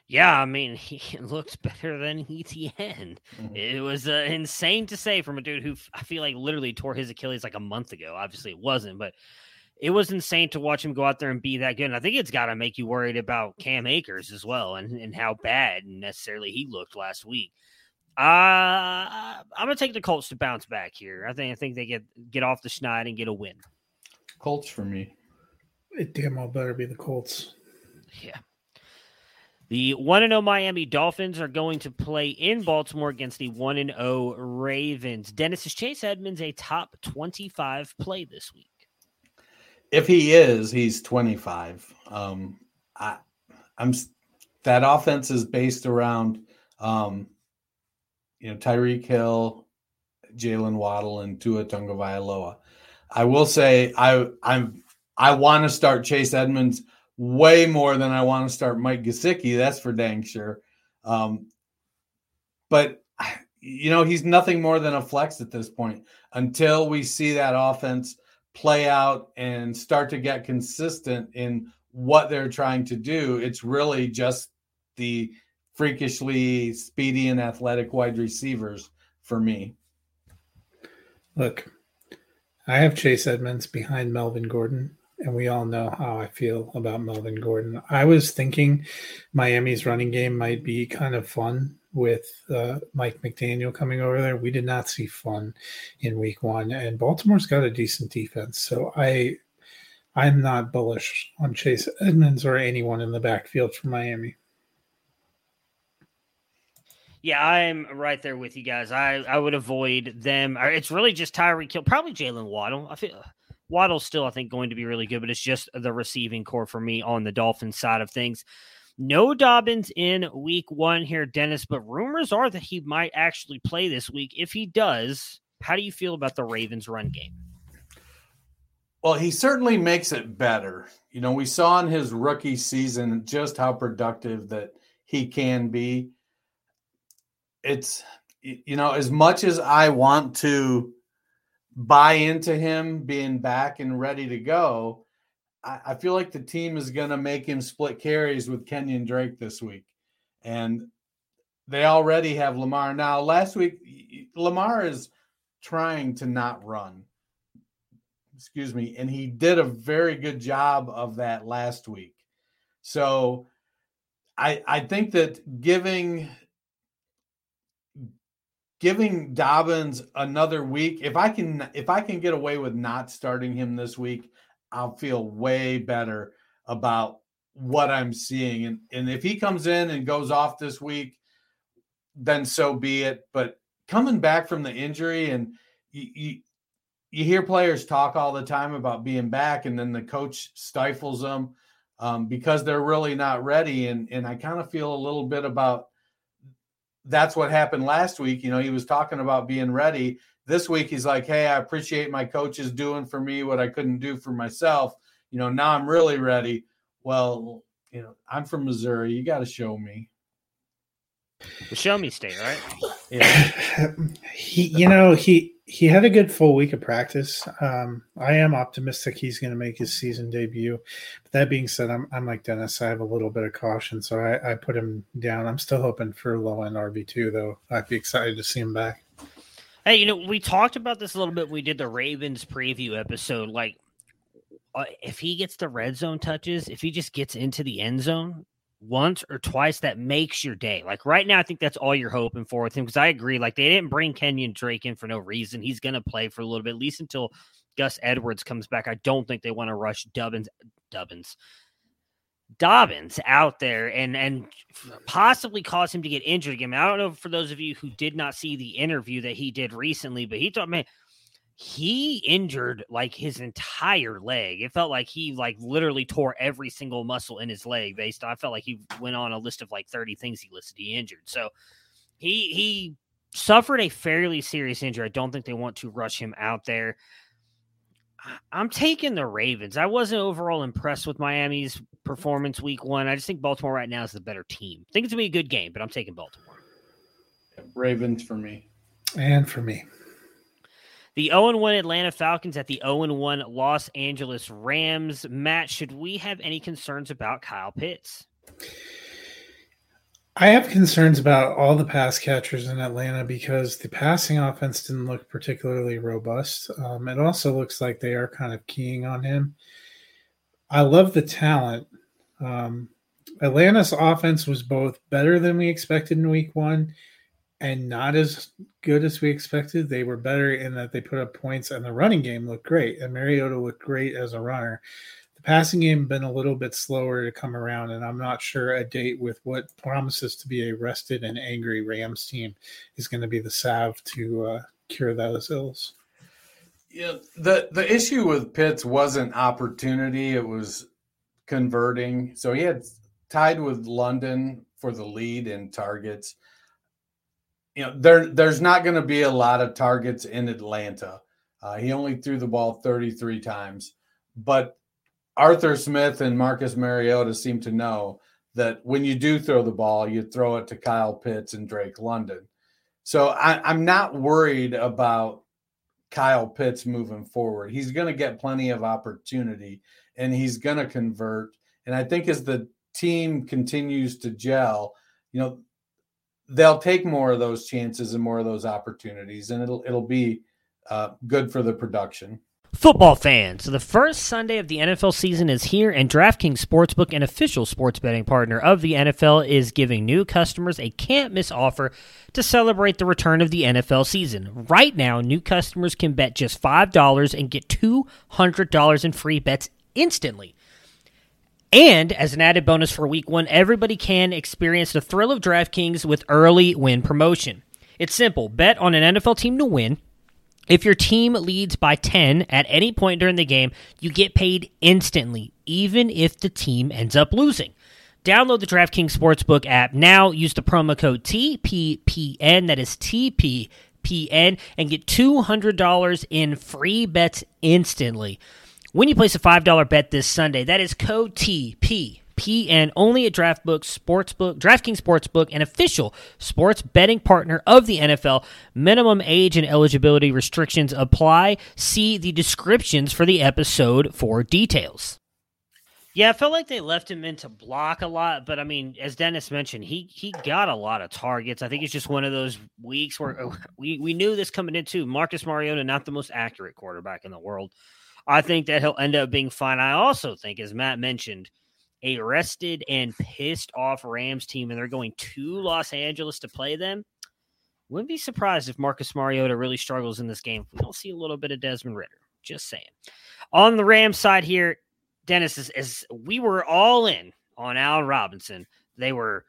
Yeah, I mean, he looks better than ETN. Mm-hmm. It was insane to say from a dude who I feel like literally tore his Achilles like a month ago. Obviously it wasn't, but it was insane to watch him go out there and be that good. And I think it's got to make you worried about Cam Akers as well and how bad necessarily he looked last week. I'm going to take the Colts to bounce back here. I think they get off the schneid and get a win. Colts for me. It damn well better be the Colts. Yeah. The 1-0 Miami Dolphins are going to play in Baltimore against the 1-0 Ravens. Dennis, is Chase Edmonds a top 25 play this week? If he is, he's 25. That offense is based around, Tyreek Hill, Jalen Waddle, and Tua Tagovailoa. I will say I want to start Chase Edmonds way more than I want to start Mike Gesicki. That's for dang sure. But, he's nothing more than a flex at this point until we see that offense play out and start to get consistent in what they're trying to do. It's really just the freakishly speedy and athletic wide receivers for me. Look, I have Chase Edmonds behind Melvin Gordon. And we all know how I feel about Melvin Gordon. I was thinking Miami's running game might be kind of fun with Mike McDaniel coming over there. We did not see fun in week one, and Baltimore's got a decent defense. So I'm not bullish on Chase Edmonds or anyone in the backfield for Miami. Yeah, I'm right there with you guys. I would avoid them. It's really just Tyreek Hill, probably Jalen Waddle. I feel Waddle's still, I think, going to be really good, but it's just the receiving core for me on the Dolphins side of things. No Dobbins in week one here, Dennis, but rumors are that he might actually play this week. If he does, how do you feel about the Ravens run game? Well, he certainly makes it better. We saw in his rookie season just how productive that he can be. It's, as much as I want to buy into him being back and ready to go, I feel like the team is going to make him split carries with Kenyon Drake this week. And they already have Lamar. Now, last week, Lamar is trying to not run. Excuse me. And he did a very good job of that last week. So I think that giving Dobbins another week, if I can get away with not starting him this week, I'll feel way better about what I'm seeing. And if he comes in and goes off this week, then so be it. But coming back from the injury, and you hear players talk all the time about being back, and then the coach stifles them because they're really not ready. And I kind of feel a little bit about that's what happened last week. He was talking about being ready. This week, he's like, hey, I appreciate my coaches doing for me what I couldn't do for myself. Now I'm really ready. Well, I'm from Missouri. You got to show me. The show me state, right? Yeah. He had a good full week of practice. I am optimistic he's going to make his season debut. But that being said, I'm like Dennis. I have a little bit of caution, so I put him down. I'm still hoping for low-end RB2, though. I'd be excited to see him back. Hey, we talked about this a little bit. We did the Ravens preview episode. Like, if he gets the red zone touches, if he just gets into the end zone once or twice, that makes your day. Like right now, I think that's all you're hoping for with him, because I agree. Like, they didn't bring Kenyon Drake in for no reason. He's going to play for a little bit, at least until Gus Edwards comes back. I don't think they want to rush Dobbins out there and possibly cause him to get injured again. I don't know, for those of you who did not see the interview that he did recently, but he thought, man, he injured like his entire leg. It felt like he literally tore every single muscle in his leg. I felt like he went on a list of 30 things he listed he injured. So he suffered a fairly serious injury. I don't think they want to rush him out there. I'm taking the Ravens. I wasn't overall impressed with Miami's performance week one. I just think Baltimore right now is the better team. I think it's going to be a good game, but I'm taking Baltimore. Ravens for me. And for me. The 0-1 Atlanta Falcons at the 0-1 Los Angeles Rams. Matt, should we have any concerns about Kyle Pitts? I have concerns about all the pass catchers in Atlanta because the passing offense didn't look particularly robust. It also looks like they are kind of keying on him. I love the talent. Atlanta's offense was both better than we expected in week one and not as good as we expected. They were better in that they put up points and the running game looked great. And Mariota looked great as a runner. Passing game been a little bit slower to come around, and I'm not sure a date with what promises to be a rested and angry Rams team is going to be the salve to cure those ills. Yeah, the issue with Pitts wasn't opportunity; it was converting. So he had tied with London for the lead in targets. You know, there's not going to be a lot of targets in Atlanta. He only threw the ball 33 times, but Arthur Smith and Marcus Mariota seem to know that when you do throw the ball, you throw it to Kyle Pitts and Drake London. So I'm not worried about Kyle Pitts moving forward. He's going to get plenty of opportunity, and he's going to convert. And I think as the team continues to gel, you know, they'll take more of those chances and more of those opportunities, and it'll be good for the production. Football fans, so the first Sunday of the NFL season is here, and DraftKings Sportsbook, an official sports betting partner of the NFL, is giving new customers a can't-miss offer to celebrate the return of the NFL season. Right now, new customers can bet just $5 and get $200 in free bets instantly. And as an added bonus for Week 1, everybody can experience the thrill of DraftKings with early win promotion. It's simple. Bet on an NFL team to win. If your team leads by 10 at any point during the game, you get paid instantly, even if the team ends up losing. Download the DraftKings Sportsbook app now. Use the promo code TPPN, that is TPPN, and get $200 in free bets instantly. When you place a $5 bet this Sunday, that is code TPPN, only at DraftKings Sportsbook, an official sports betting partner of the NFL. Minimum age and eligibility restrictions apply. See the descriptions for the episode for details. Yeah, I felt like they left him in to block a lot, but I mean, as Dennis mentioned, he got a lot of targets. I think it's just one of those weeks where we knew this coming into Marcus Mariota, not the most accurate quarterback in the world. I think that he'll end up being fine. I also think, as Matt mentioned, a rested and pissed-off Rams team, and they're going to Los Angeles to play them. Wouldn't be surprised if Marcus Mariota really struggles in this game. We don't see a little bit of Desmond Ridder. Just saying. On the Rams side here, Dennis, as we were all in on Allen Robinson. They were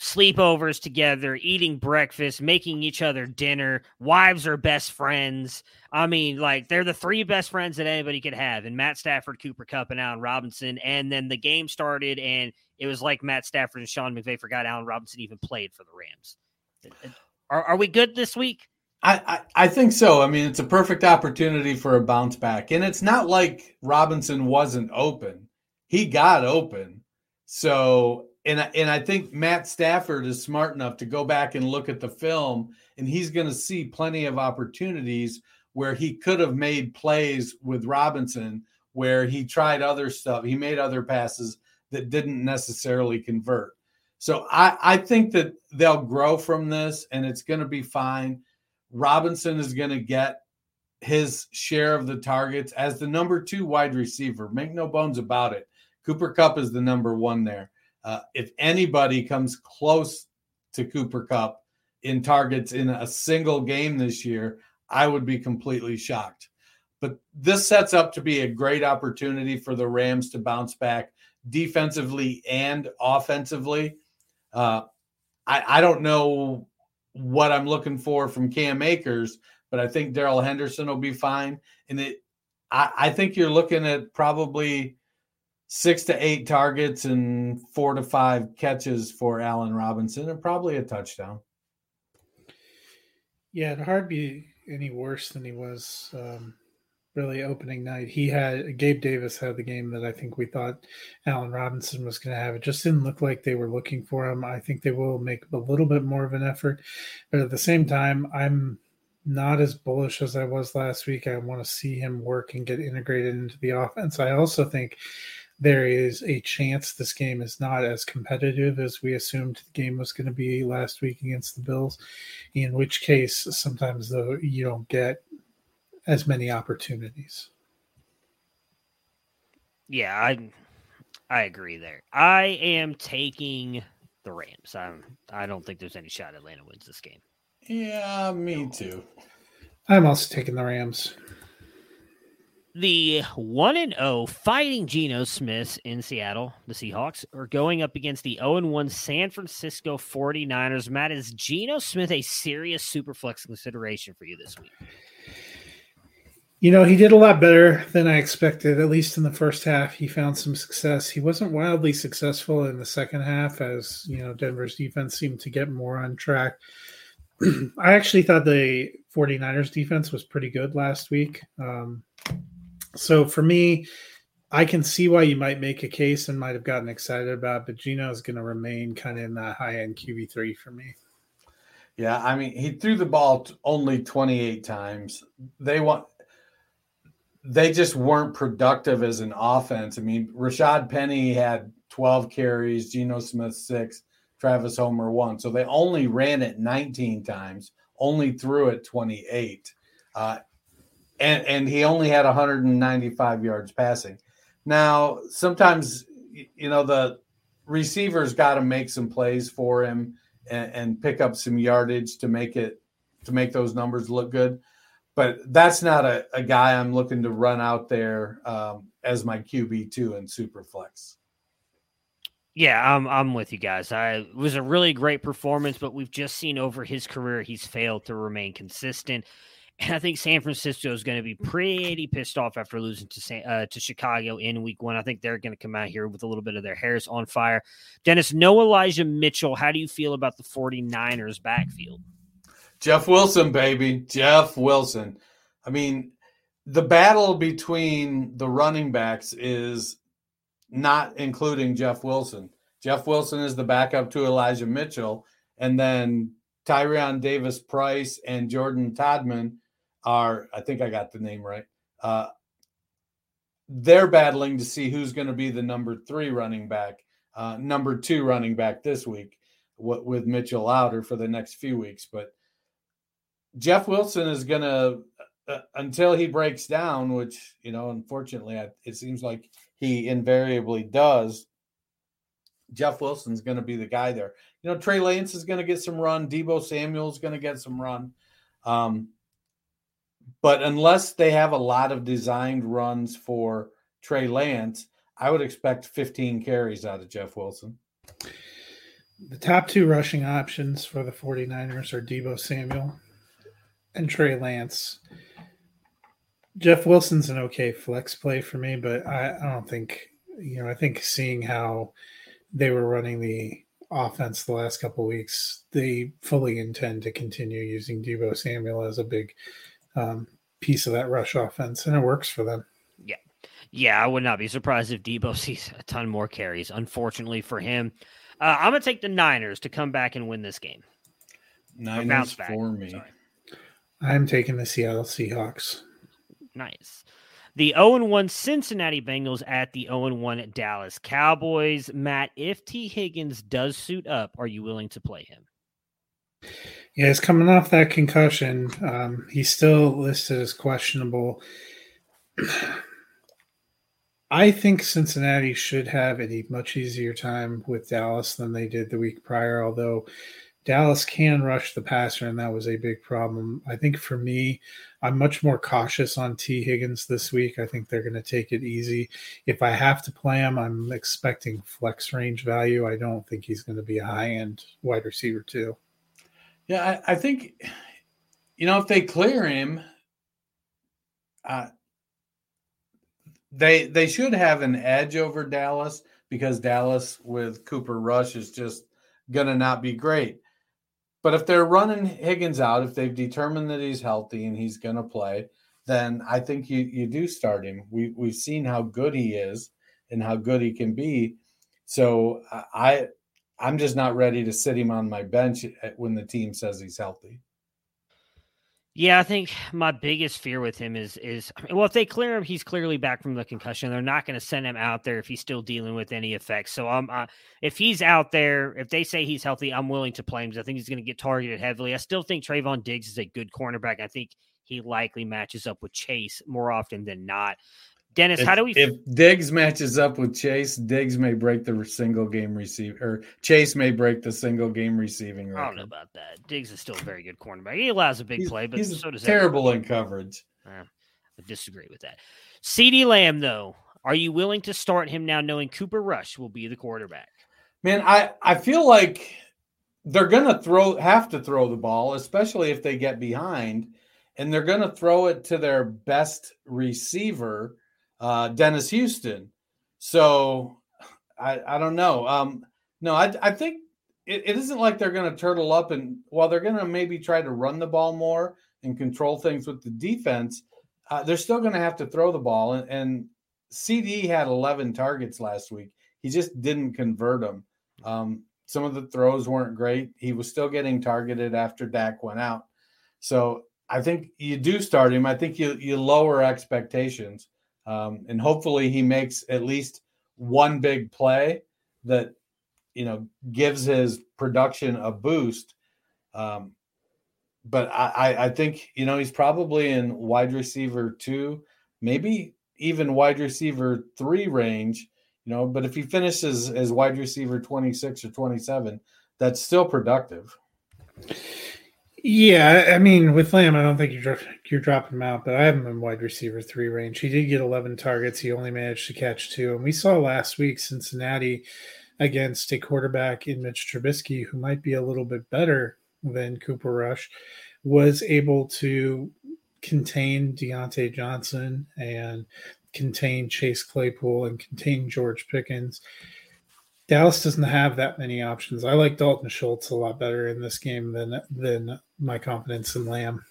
sleepovers together, eating breakfast, making each other dinner. Wives are best friends. I mean, like, they're the three best friends that anybody could have. And Matt Stafford, Cooper Kupp, and Allen Robinson. And then the game started, and it was like Matt Stafford and Sean McVay forgot Allen Robinson even played for the Rams. Are we good this week? I think so. I mean, it's a perfect opportunity for a bounce back. And it's not like Robinson wasn't open. He got open. So... And I think Matt Stafford is smart enough to go back and look at the film, and he's going to see plenty of opportunities where he could have made plays with Robinson, where he tried other stuff. He made other passes that didn't necessarily convert. So I think that they'll grow from this, and it's going to be fine. Robinson is going to get his share of the targets as the number 2 wide receiver. Make no bones about it. Cooper Kupp is the number 1 there. If anybody comes close to Cooper Kupp in targets in a single game this year, I would be completely shocked. But this sets up to be a great opportunity for the Rams to bounce back defensively and offensively. I don't know what I'm looking for from Cam Akers, but I think Darrell Henderson will be fine. And I think you're looking at probably 6 to 8 targets and 4 to 5 catches for Allen Robinson and probably a touchdown. Yeah, it'd hardly be any worse than he was really opening night. Gabe Davis had the game that I think we thought Allen Robinson was going to have. It just didn't look like they were looking for him. I think they will make a little bit more of an effort. But at the same time, I'm not as bullish as I was last week. I want to see him work and get integrated into the offense. I also think there is a chance this game is not as competitive as we assumed the game was going to be last week against the Bills, in which case sometimes though you don't get as many opportunities. Yeah, I agree there. I am taking the Rams. I don't think there's any shot Atlanta wins this game. Yeah, me too. I'm also taking the Rams. The 1-0 fighting Geno Smith in Seattle, the Seahawks, are going up against the 0-1 San Francisco 49ers. Matt, is Geno Smith a serious superflex consideration for you this week? You know, he did a lot better than I expected, at least in the first half. He found some success. He wasn't wildly successful in the second half, as, you know, Denver's defense seemed to get more on track. I actually thought the 49ers defense was pretty good last week. So for me, I can see why you might make a case and might have gotten excited about, but Geno is going to remain kind of in that high-end QB3 for me. Yeah, I mean, he threw the ball only 28 times. They just weren't productive as an offense. I mean, Rashad Penny had 12 carries, Geno Smith 6, Travis Homer 1. So they only ran it 19 times, only threw it 28. And he only had 195 yards passing. Now, sometimes, you know, the receivers got to make some plays for him and pick up some yardage to make those numbers look good. But that's not a guy I'm looking to run out there as my QB2 in Superflex. Yeah, I'm with you guys. It was a really great performance, but we've just seen over his career he's failed to remain consistent. And I think San Francisco is going to be pretty pissed off after losing to Chicago in week one. I think they're going to come out here with a little bit of their hairs on fire. Dennis, no Elijah Mitchell. How do you feel about the 49ers backfield? Jeff Wilson, baby. Jeff Wilson. I mean, the battle between the running backs is not including Jeff Wilson. Jeff Wilson is the backup to Elijah Mitchell. And then Tyrion Davis-Price and Jordan Todman are, I think I got the name right, they're battling to see who's going to be the number two running back this week with Mitchell out or for the next few weeks. But Jeff Wilson is going to, until he breaks down, which, you know, unfortunately, it seems like he invariably does, Jeff Wilson's going to be the guy there. You know, Trey Lance is going to get some run. Debo Samuel's going to get some run. But unless they have a lot of designed runs for Trey Lance, I would expect 15 carries out of Jeff Wilson. The top two rushing options for the 49ers are Debo Samuel and Trey Lance. Jeff Wilson's an okay flex play for me, but I don't think, you know, I think seeing how they were running the offense the last couple of weeks, they fully intend to continue using Debo Samuel as a big piece of that rush offense, and it works for them. Yeah, I would not be surprised if Debo sees a ton more carries, unfortunately for him. I'm going to take the Niners to come back and win this game. Niners for me. Sorry. I'm taking the Seattle Seahawks. Nice. The 0-1 Cincinnati Bengals at the 0-1 Dallas Cowboys. Matt, if T. Higgins does suit up, are you willing to play him? Yeah, he's coming off that concussion. He's still listed as questionable. I think Cincinnati should have a much easier time with Dallas than they did the week prior, although Dallas can rush the passer, and that was a big problem. I think for me, I'm much more cautious on T. Higgins this week. I think they're going to take it easy. If I have to play him, I'm expecting flex range value. I don't think he's going to be a high-end wide receiver too. Yeah, I think, you know, if they clear him, they should have an edge over Dallas because Dallas with Cooper Rush is just going to not be great. But if they're running Higgins out, if they've determined that he's healthy and he's going to play, then I think you do start him. We've seen how good he is and how good he can be. So I'm just not ready to sit him on my bench when the team says he's healthy. Yeah, I think my biggest fear with him is well, if they clear him, he's clearly back from the concussion. They're not going to send him out there if he's still dealing with any effects. So if he's out there, if they say he's healthy, I'm willing to play him because I think he's going to get targeted heavily. I still think Trayvon Diggs is a good cornerback. I think he likely matches up with Chase more often than not. Dennis, how do we? If Diggs matches up with Chase, Diggs may break the single game receive, or Chase may break the single game receiving record. I don't know about that. Diggs is still a very good cornerback. He allows a big play, but he's so does terrible everyone. In coverage. I disagree with that. CeeDee Lamb, though, are you willing to start him now, knowing Cooper Rush will be the quarterback? Man, I feel like they're gonna have to throw the ball, especially if they get behind, and they're gonna throw it to their best receiver. Dennis Houston. So I don't know. I think it isn't like they're going to turtle up and while they're going to maybe try to run the ball more and control things with the defense, they're still going to have to throw the ball. And CD had 11 targets last week. He just didn't convert them. Some of the throws weren't great. He was still getting targeted after Dak went out. So I think you do start him. I think you lower expectations. And hopefully he makes at least one big play that, gives his production a boost. But I think, he's probably in wide receiver 2, maybe even wide receiver 3 range, but if he finishes as wide receiver 26 or 27, that's still productive. Yeah, I mean, with Lamb, I don't think you're dropping him out, but I have him in wide receiver 3 range. He did get 11 targets. He only managed to catch 2. And we saw last week Cincinnati against a quarterback in Mitch Trubisky, who might be a little bit better than Cooper Rush, was able to contain Deontay Johnson and contain Chase Claypool and contain George Pickens. Dallas doesn't have that many options. I like Dalton Schultz a lot better in this game than my confidence in Lamb.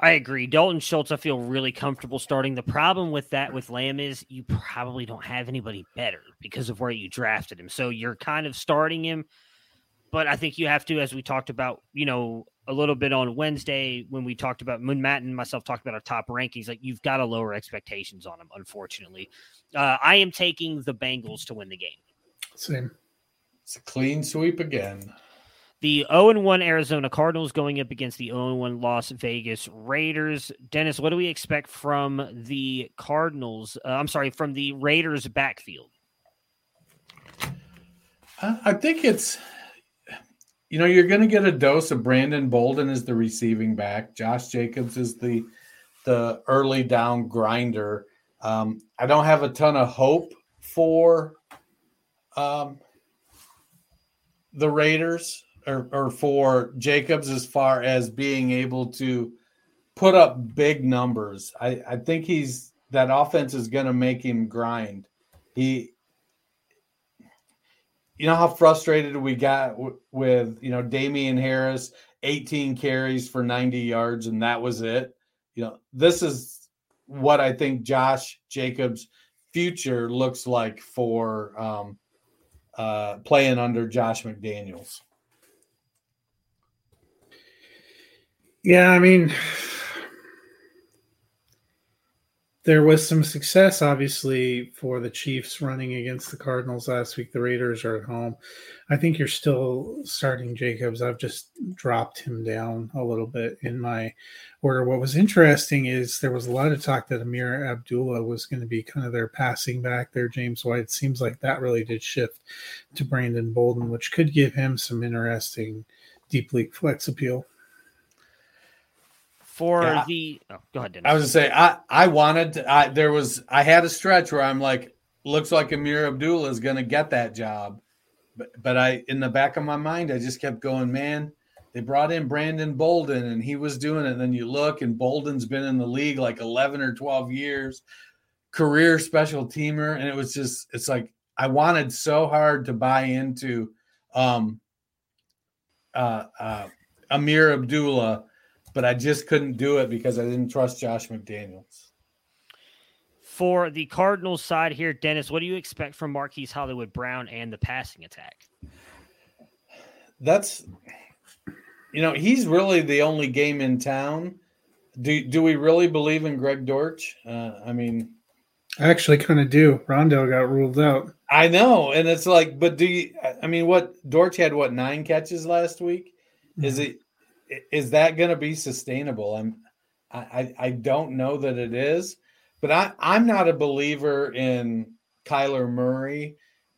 I agree. Dalton Schultz, I feel really comfortable starting. The problem with that with Lamb is you probably don't have anybody better because of where you drafted him. So you're kind of starting him, but I think you have to, as we talked about, a little bit on Wednesday when Matt and myself talked about our top rankings, like you've got to lower expectations on him, unfortunately. I am taking the Bengals to win the game. Same. It's a clean sweep again. The 0-1 Arizona Cardinals going up against the 0-1 Las Vegas Raiders. Dennis, what do we expect from the Cardinals? From the Raiders backfield? I think it's, you're going to get a dose of Brandon Bolden as the receiving back. Josh Jacobs is the early down grinder. I don't have a ton of hope for the Raiders or for Jacobs as far as being able to put up big numbers. I think that offense is going to make him grind. You know how frustrated we got with, Damian Harris, 18 carries for 90 yards, and that was it. This is what I think Josh Jacobs' future looks like for, playing under Josh McDaniels. Yeah, I mean, there was some success, obviously, for the Chiefs running against the Cardinals last week. The Raiders are at home. I think you're still starting Jacobs. I've just dropped him down a little bit in my order. What was interesting is there was a lot of talk that Amir Abdullah was going to be kind of their passing back there, James White. It seems like that really did shift to Brandon Bolden, which could give him some interesting deep league flex appeal. Go ahead, Dennis. I was gonna say I had a stretch where I'm like, looks like Amir Abdullah is gonna get that job, but I in the back of my mind I just kept going, man, they brought in Brandon Bolden and he was doing it. And then you look and Bolden's been in the league like 11 or 12 years, career special teamer, and it's like I wanted so hard to buy into Amir Abdullah. But I just couldn't do it because I didn't trust Josh McDaniels. For the Cardinals side here, Dennis, what do you expect from Marquise Hollywood Brown and the passing attack? That's, he's really the only game in town Do we really believe in Greg Dortch? I mean, I actually kind of do. Rondo got ruled out. I know, and it's like, but do you? I mean, what Dortch had 9 catches last week? Mm-hmm. Is that going to be sustainable? I don't know that it is, but I'm not a believer in Kyler Murray,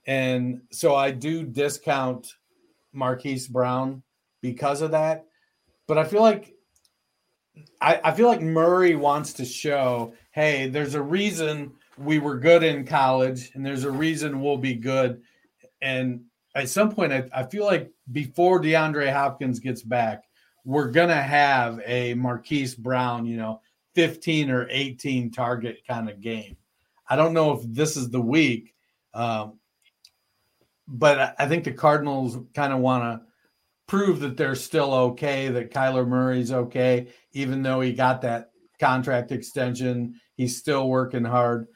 and so I do discount Marquise Brown because of that. But I feel like Murray wants to show, hey, there's a reason we were good in college, and there's a reason we'll be good. And at some point, I feel like before DeAndre Hopkins gets back, we're going to have a Marquise Brown, 15 or 18 target kind of game. I don't know if this is the week, but I think the Cardinals kind of want to prove that they're still okay, that Kyler Murray's okay, even though he got that contract extension. He's still working hard.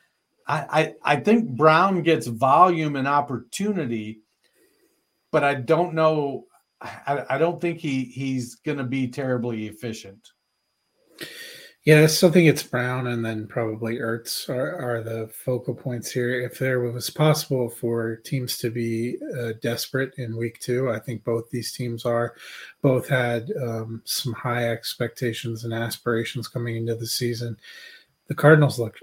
I think Brown gets volume and opportunity, but I don't know. I don't think he's going to be terribly efficient. Yeah, I still think it's Brown and then probably Ertz are the focal points here. If there was possible for teams to be desperate in week 2, I think both these teams are. Both had some high expectations and aspirations coming into the season. The Cardinals looked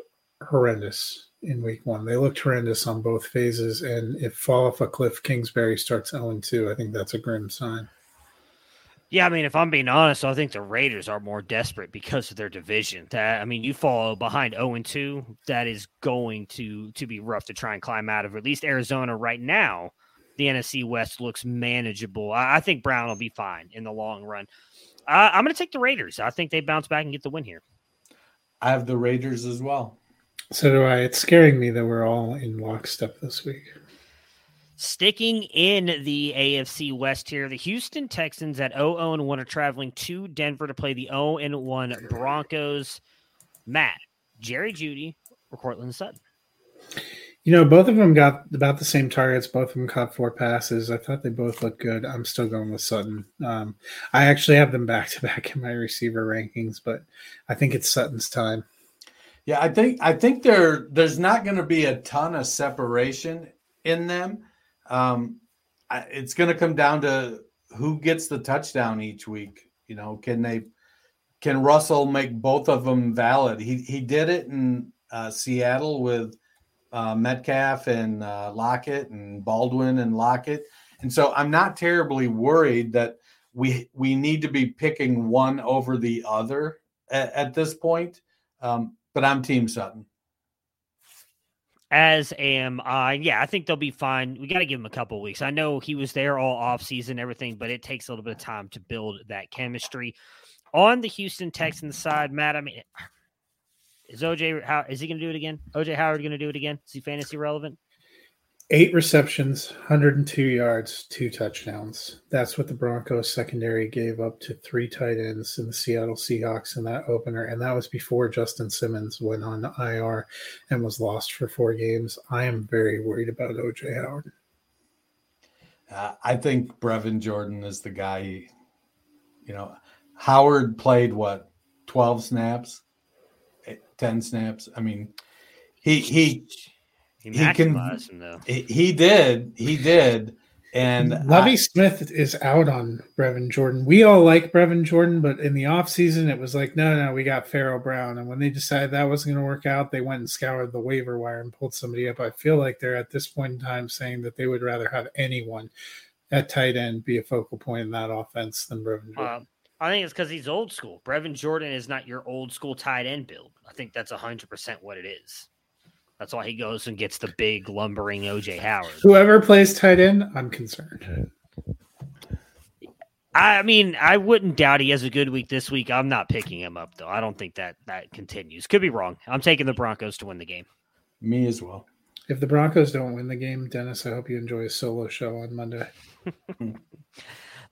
horrendous in week 1. They looked horrendous on both phases, and if fall off a cliff Kingsbury starts 0-2, I think that's a grim sign. Yeah, I mean, if I'm being honest, I think the Raiders are more desperate because of their division. You fall behind 0-2, that is going to be rough to try and climb out of. At least Arizona right now, the NFC West looks manageable. I think Brown will be fine in the long run. I'm going to take the Raiders. I think they bounce back and get the win here. I have the Raiders as well. So do I. It's scaring me that we're all in lockstep this week. Sticking in the AFC West here, the Houston Texans at 0-1 are traveling to Denver to play the 0-1 Broncos. Matt, Jerry Jeudy, or Courtland Sutton? Both of them got about the same targets. Both of them caught 4 passes. I thought they both looked good. I'm still going with Sutton. I actually have them back-to-back in my receiver rankings, but I think it's Sutton's time. Yeah, I think there's not going to be a ton of separation in them. It's going to come down to who gets the touchdown each week. Can Russell make both of them valid? He did it in Seattle with Metcalf and Lockett and Baldwin and Lockett. And so I'm not terribly worried that we need to be picking one over the other at this point. But I'm team Sutton. As am I. Yeah, I think they'll be fine. We got to give him a couple weeks. I know he was there all offseason, everything, but it takes a little bit of time to build that chemistry. On the Houston Texans side, Matt, I mean, is he going to do it again? OJ Howard going to do it again? Is he fantasy relevant? 8 receptions, 102 yards, 2 touchdowns. That's what the Broncos secondary gave up to 3 tight ends in the Seattle Seahawks in that opener, and that was before Justin Simmons went on to IR and was lost for 4 games. I am very worried about O.J. Howard. I think Brevin Jordan is the guy. Howard played, 12 snaps, 10 snaps? I mean, He did. And Lovie Smith is out on Brevin Jordan. We all like Brevin Jordan, but in the offseason, it was like, no, we got Pharaoh Brown. And when they decided that wasn't going to work out, they went and scoured the waiver wire and pulled somebody up. I feel like they're at this point in time saying that they would rather have anyone at tight end be a focal point in that offense than Brevin Jordan. I think it's because he's old school. Brevin Jordan is not your old school tight end build. I think that's 100% what it is. That's why he goes and gets the big, lumbering O.J. Howard. Whoever plays tight end, I'm concerned. I mean, I wouldn't doubt he has a good week this week. I'm not picking him up, though. I don't think that continues. Could be wrong. I'm taking the Broncos to win the game. Me as well. If the Broncos don't win the game, Dennis, I hope you enjoy a solo show on Monday.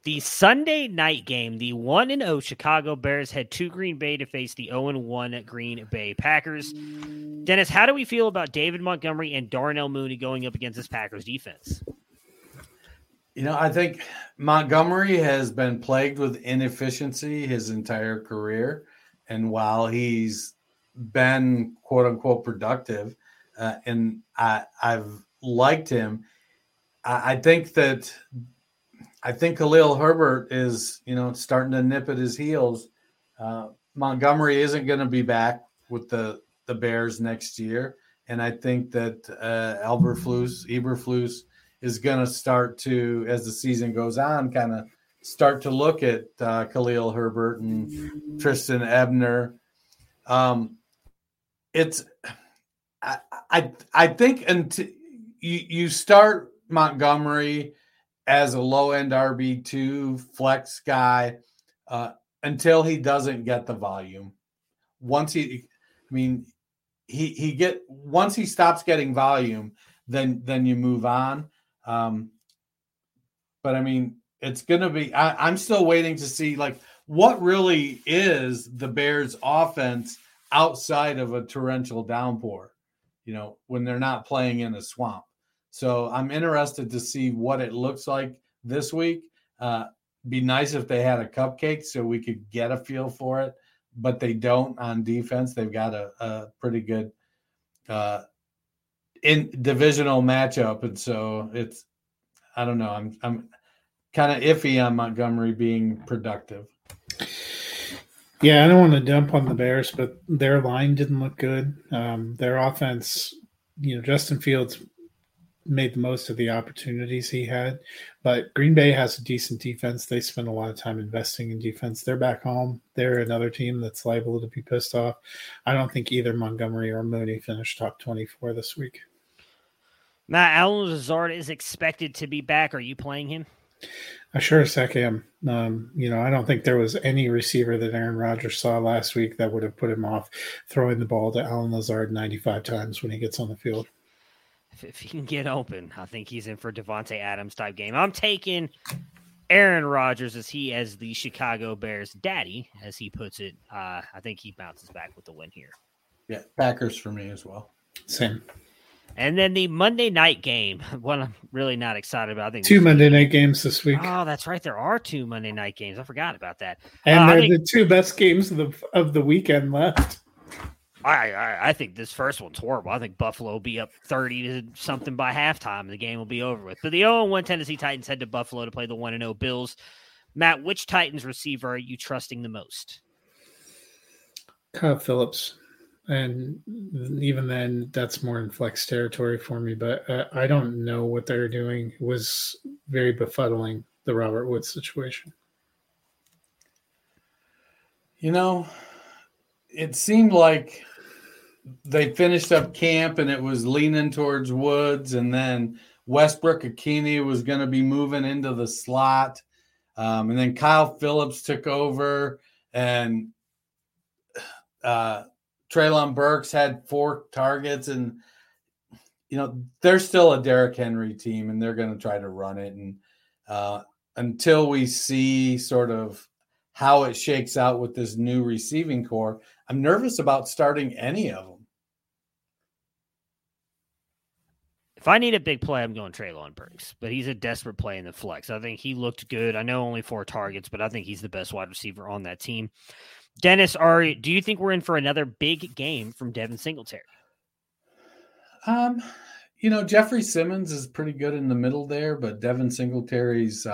The Sunday night game, the 1-0 Chicago Bears head to Green Bay to face the 0-1 Green Bay Packers. Dennis, how do we feel about David Montgomery and Darnell Mooney going up against this Packers defense? I think Montgomery has been plagued with inefficiency his entire career, And while he's been quote unquote productive, and I've liked him, I think Khalil Herbert is, starting to nip at his heels. Montgomery isn't going to be back with the Bears next year. And I think that Eberflus is going to start to, as the season goes on, kind of start to look at Khalil Herbert and Tristan Ebner. I think until you start Montgomery as a low-end RB2 flex guy until he doesn't get the volume. Once he stops getting volume, then you move on. But I mean, it's going to be, I'm still waiting to see what really is the Bears offense outside of a torrential downpour, when they're not playing in a swamp. So I'm interested to see what it looks like this week. Be nice if they had a cupcake so we could get a feel for it, but they don't on defense. They've got a pretty good divisional matchup, and so it's, I don't know. I'm kind of iffy on Montgomery being productive. Yeah, I don't want to dump on the Bears, but their line didn't look good. Their offense, Justin Fields made the most of the opportunities he had, but Green Bay has a decent defense. They spend a lot of time investing in defense. They're back home. They're another team that's liable to be pissed off. I don't think either Montgomery or Mooney finished top 24 this week. Matt, Alan Lazard is expected to be back. Are you playing him? I sure as heck am. I don't think there was any receiver that Aaron Rodgers saw last week that would have put him off throwing the ball to Alan Lazard 95 times when he gets on the field. If he can get open, I think he's in for Devontae Adams type game. I'm taking Aaron Rodgers as the Chicago Bears daddy, as he puts it. I think he bounces back with the win here. Yeah, Packers for me as well. Same. And then the Monday night game, one I'm really not excited about. I think two Monday night games this week. Oh, that's right. There are two Monday night games. I forgot about that. And they're the two best games of the weekend left. I think this first one's horrible. I think Buffalo will be up 30 to something by halftime, and the game will be over with. But the 0-1 Tennessee Titans head to Buffalo to play the 1-0 Bills. Matt, which Titans receiver are you trusting the most? Kyle Phillips. And even then, that's more in flex territory for me. But I don't know what they're doing. It was very befuddling, the Robert Woods situation. It seemed like they finished up camp and it was leaning towards Woods, and then Westbrook Akini was going to be moving into the slot. And then Kyle Phillips took over, and Treylon Burks had 4 targets, and, they're still a Derrick Henry team and they're going to try to run it. And until we see sort of how it shakes out with this new receiving core, I'm nervous about starting any of them. If I need a big play, I'm going Treylon Burks, but he's a desperate play in the flex. I think he looked good. I know only 4 targets, but I think he's the best wide receiver on that team. Dennis, do you think we're in for another big game from Devin Singletary? Jeffrey Simmons is pretty good in the middle there, but Devin Singletary's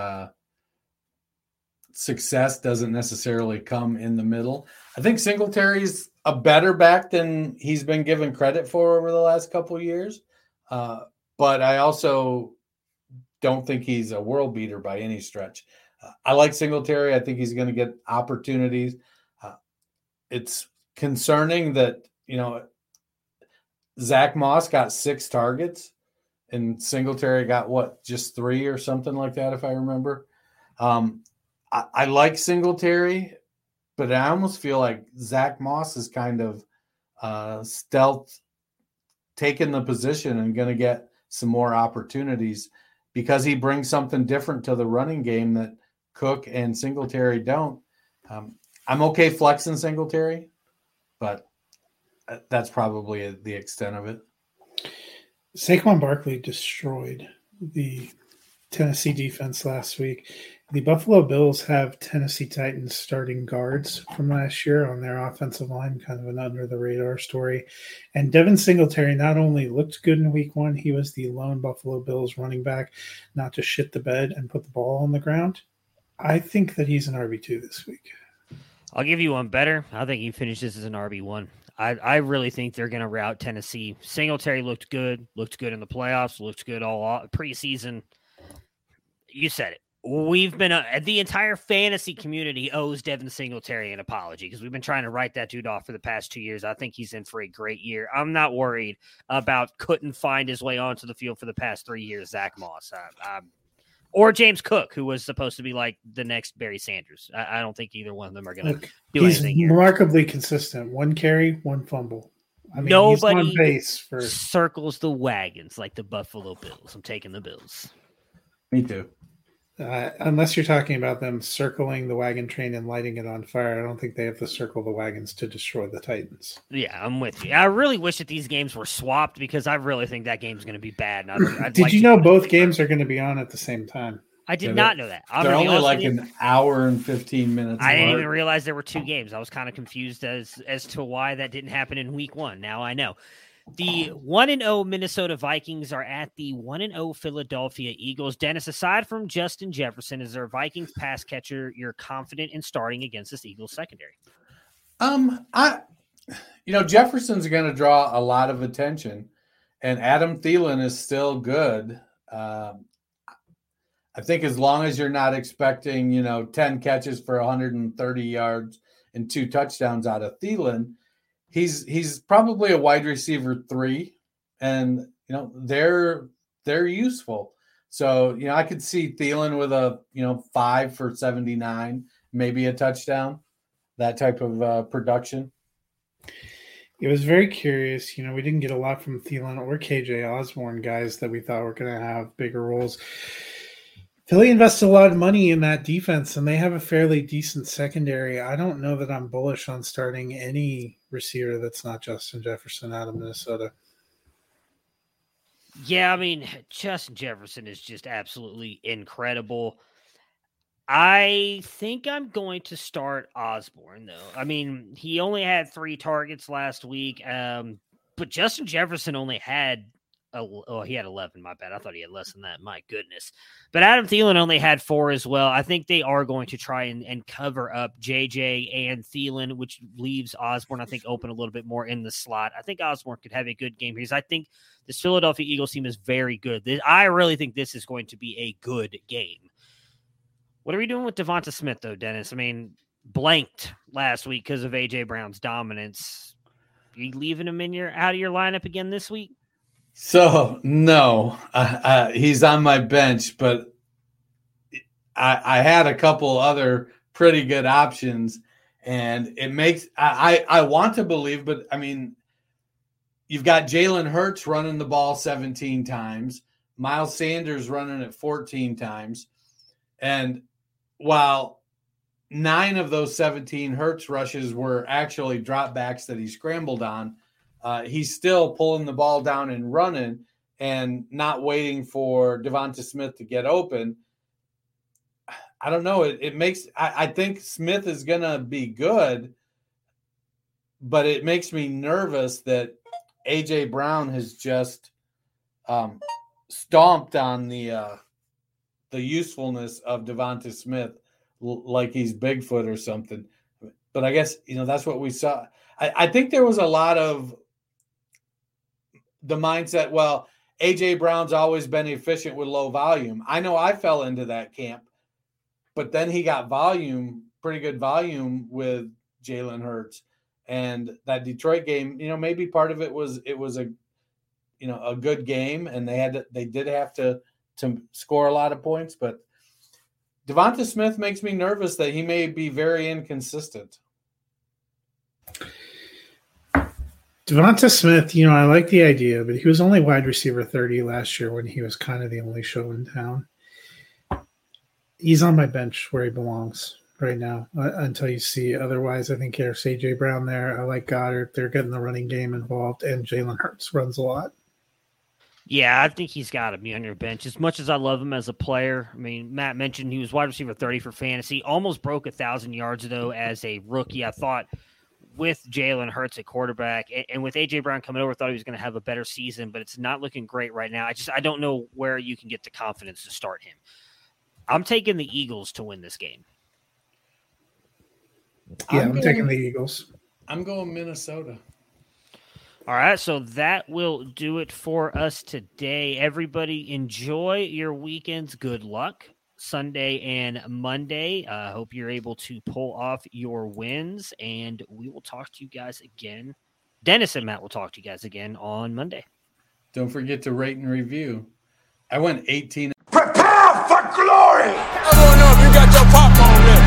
success doesn't necessarily come in the middle. I think Singletary's a better back than he's been given credit for over the last couple of years. But I also don't think he's a world beater by any stretch. I like Singletary. I think he's going to get opportunities. It's concerning that, Zach Moss got 6 targets and Singletary got just 3 or something like that, if I remember. I like Singletary, but I almost feel like Zach Moss is kind of stealth, taking the position and going to get some more opportunities because he brings something different to the running game that Cook and Singletary don't. I'm okay flexing Singletary, but that's probably the extent of it. Saquon Barkley destroyed the Tennessee defense last week. The Buffalo Bills have Tennessee Titans starting guards from last year on their offensive line, kind of an under-the-radar story. And Devin Singletary not only looked good in week one, he was the lone Buffalo Bills running back not to shit the bed and put the ball on the ground. I think that he's an RB2 this week. I'll give you one better. I think he finishes as an RB1. I really think they're going to rout Tennessee. Singletary looked good in the playoffs, looked good all preseason. You said it. We've been the entire fantasy community owes Devin Singletary an apology because we've been trying to write that dude off for the past 2 years. I think he's in for a great year. I'm not worried about couldn't find his way onto the field for the past 3 years, Zach Moss or James Cook, who was supposed to be like the next Barry Sanders. I don't think either one of them are going to do anything. He's remarkably consistent. One carry, one fumble. I mean, nobody he's on base for circles the wagons like the Buffalo Bills. I'm taking the Bills. Me too. Unless you're talking about them circling the wagon train and lighting it on fire, I don't think they have to circle the wagons to destroy the Titans. Yeah, I'm with you. I really wish that these games were swapped because I really think that game's going to be bad. I'd did like you know both games are going to be on at the same time? I did not know that. They're only like an hour and 15 minutes. I didn't even realize there were two games. I was kind of confused as to why that didn't happen in week one. Now I know. The 1-0 Minnesota Vikings are at the 1-0 Philadelphia Eagles. Dennis, aside from Justin Jefferson, is there a Vikings pass catcher you're confident in starting against this Eagles secondary? Jefferson's going to draw a lot of attention, and Adam Thielen is still good. I think as long as you're not expecting, 10 catches for 130 yards and 2 touchdowns out of Thielen, He's probably a wide receiver 3, and they're useful. So I could see Thielen with a 5 for 79, maybe a touchdown, that type of production. It was very curious. We didn't get a lot from Thielen or KJ Osborne, guys that we thought were going to have bigger roles. Philly invested a lot of money in that defense, and they have a fairly decent secondary. I don't know that I'm bullish on starting any receiver that's not Justin Jefferson out of Minnesota. Yeah, Justin Jefferson is just absolutely incredible. I think I'm going to start Osborne, though. He only had 3 targets last week, but Justin Jefferson only had he had 11, my bad. I thought he had less than that. My goodness. But Adam Thielen only had 4 as well. I think they are going to try and cover up JJ and Thielen, which leaves Osborne, I think, open a little bit more in the slot. I think Osborne could have a good game because I think this Philadelphia Eagles team is very good. I really think this is going to be a good game. What are we doing with Devonta Smith, though, Dennis? Blanked last week because of A.J. Brown's dominance. Are you leaving him out of your lineup again this week? So, no, he's on my bench, but I had a couple other pretty good options, and it makes – I want to believe, but, you've got Jalen Hurts running the ball 17 times, Miles Sanders running it 14 times, and while 9 of those 17 Hurts rushes were actually dropbacks that he scrambled on, he's still pulling the ball down and running and not waiting for Devonta Smith to get open. I don't know. I think Smith is going to be good, but it makes me nervous that A.J. Brown has just stomped on the usefulness of Devonta Smith like he's Bigfoot or something. But I guess, that's what we saw. I think there was a lot of the mindset, well, A.J. Brown's always been efficient with low volume. I know I fell into that camp, but then he got pretty good volume with Jalen Hurts. And that Detroit game, maybe part of it was a, a good game, and they did have to score a lot of points. But Devonta Smith makes me nervous that he may be very inconsistent. Devonta Smith, I like the idea, but he was only wide receiver 30 last year when he was kind of the only show in town. He's on my bench where he belongs right now until you see otherwise. I think there's A.J. Brown there. I like Goddard. They're getting the running game involved, and Jalen Hurts runs a lot. Yeah, I think he's got to be on your bench. As much as I love him as a player, I mean, Matt mentioned he was wide receiver 30 for fantasy. Almost broke 1,000 yards, though, as a rookie. I thought with Jalen Hurts at quarterback and with A.J. Brown coming over, I thought he was going to have a better season, but it's not looking great right now. I don't know where you can get the confidence to start him. I'm taking the Eagles to win this game. Yeah, I'm taking the Eagles. I'm going Minnesota. All right, so that will do it for us today. Everybody, enjoy your weekends. Good luck Sunday and Monday. I hope you're able to pull off your wins, and we will talk to you guys again. Dennis and Matt will talk to you guys again on Monday. Don't forget to rate and review. I went 18. Prepare for glory! I don't know if you got your popcorn ready.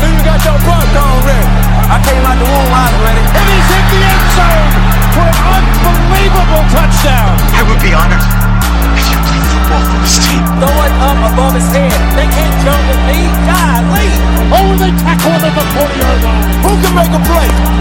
If you got your popcorn ready. I came out the womb, I was ready. And he's hit the end zone for an unbelievable touchdown. I would be honored if you played football for this team. Throw it up above his head. They can't jump with me. Golly. Oh, they tackle him at the 40-yard line. Who can make a play?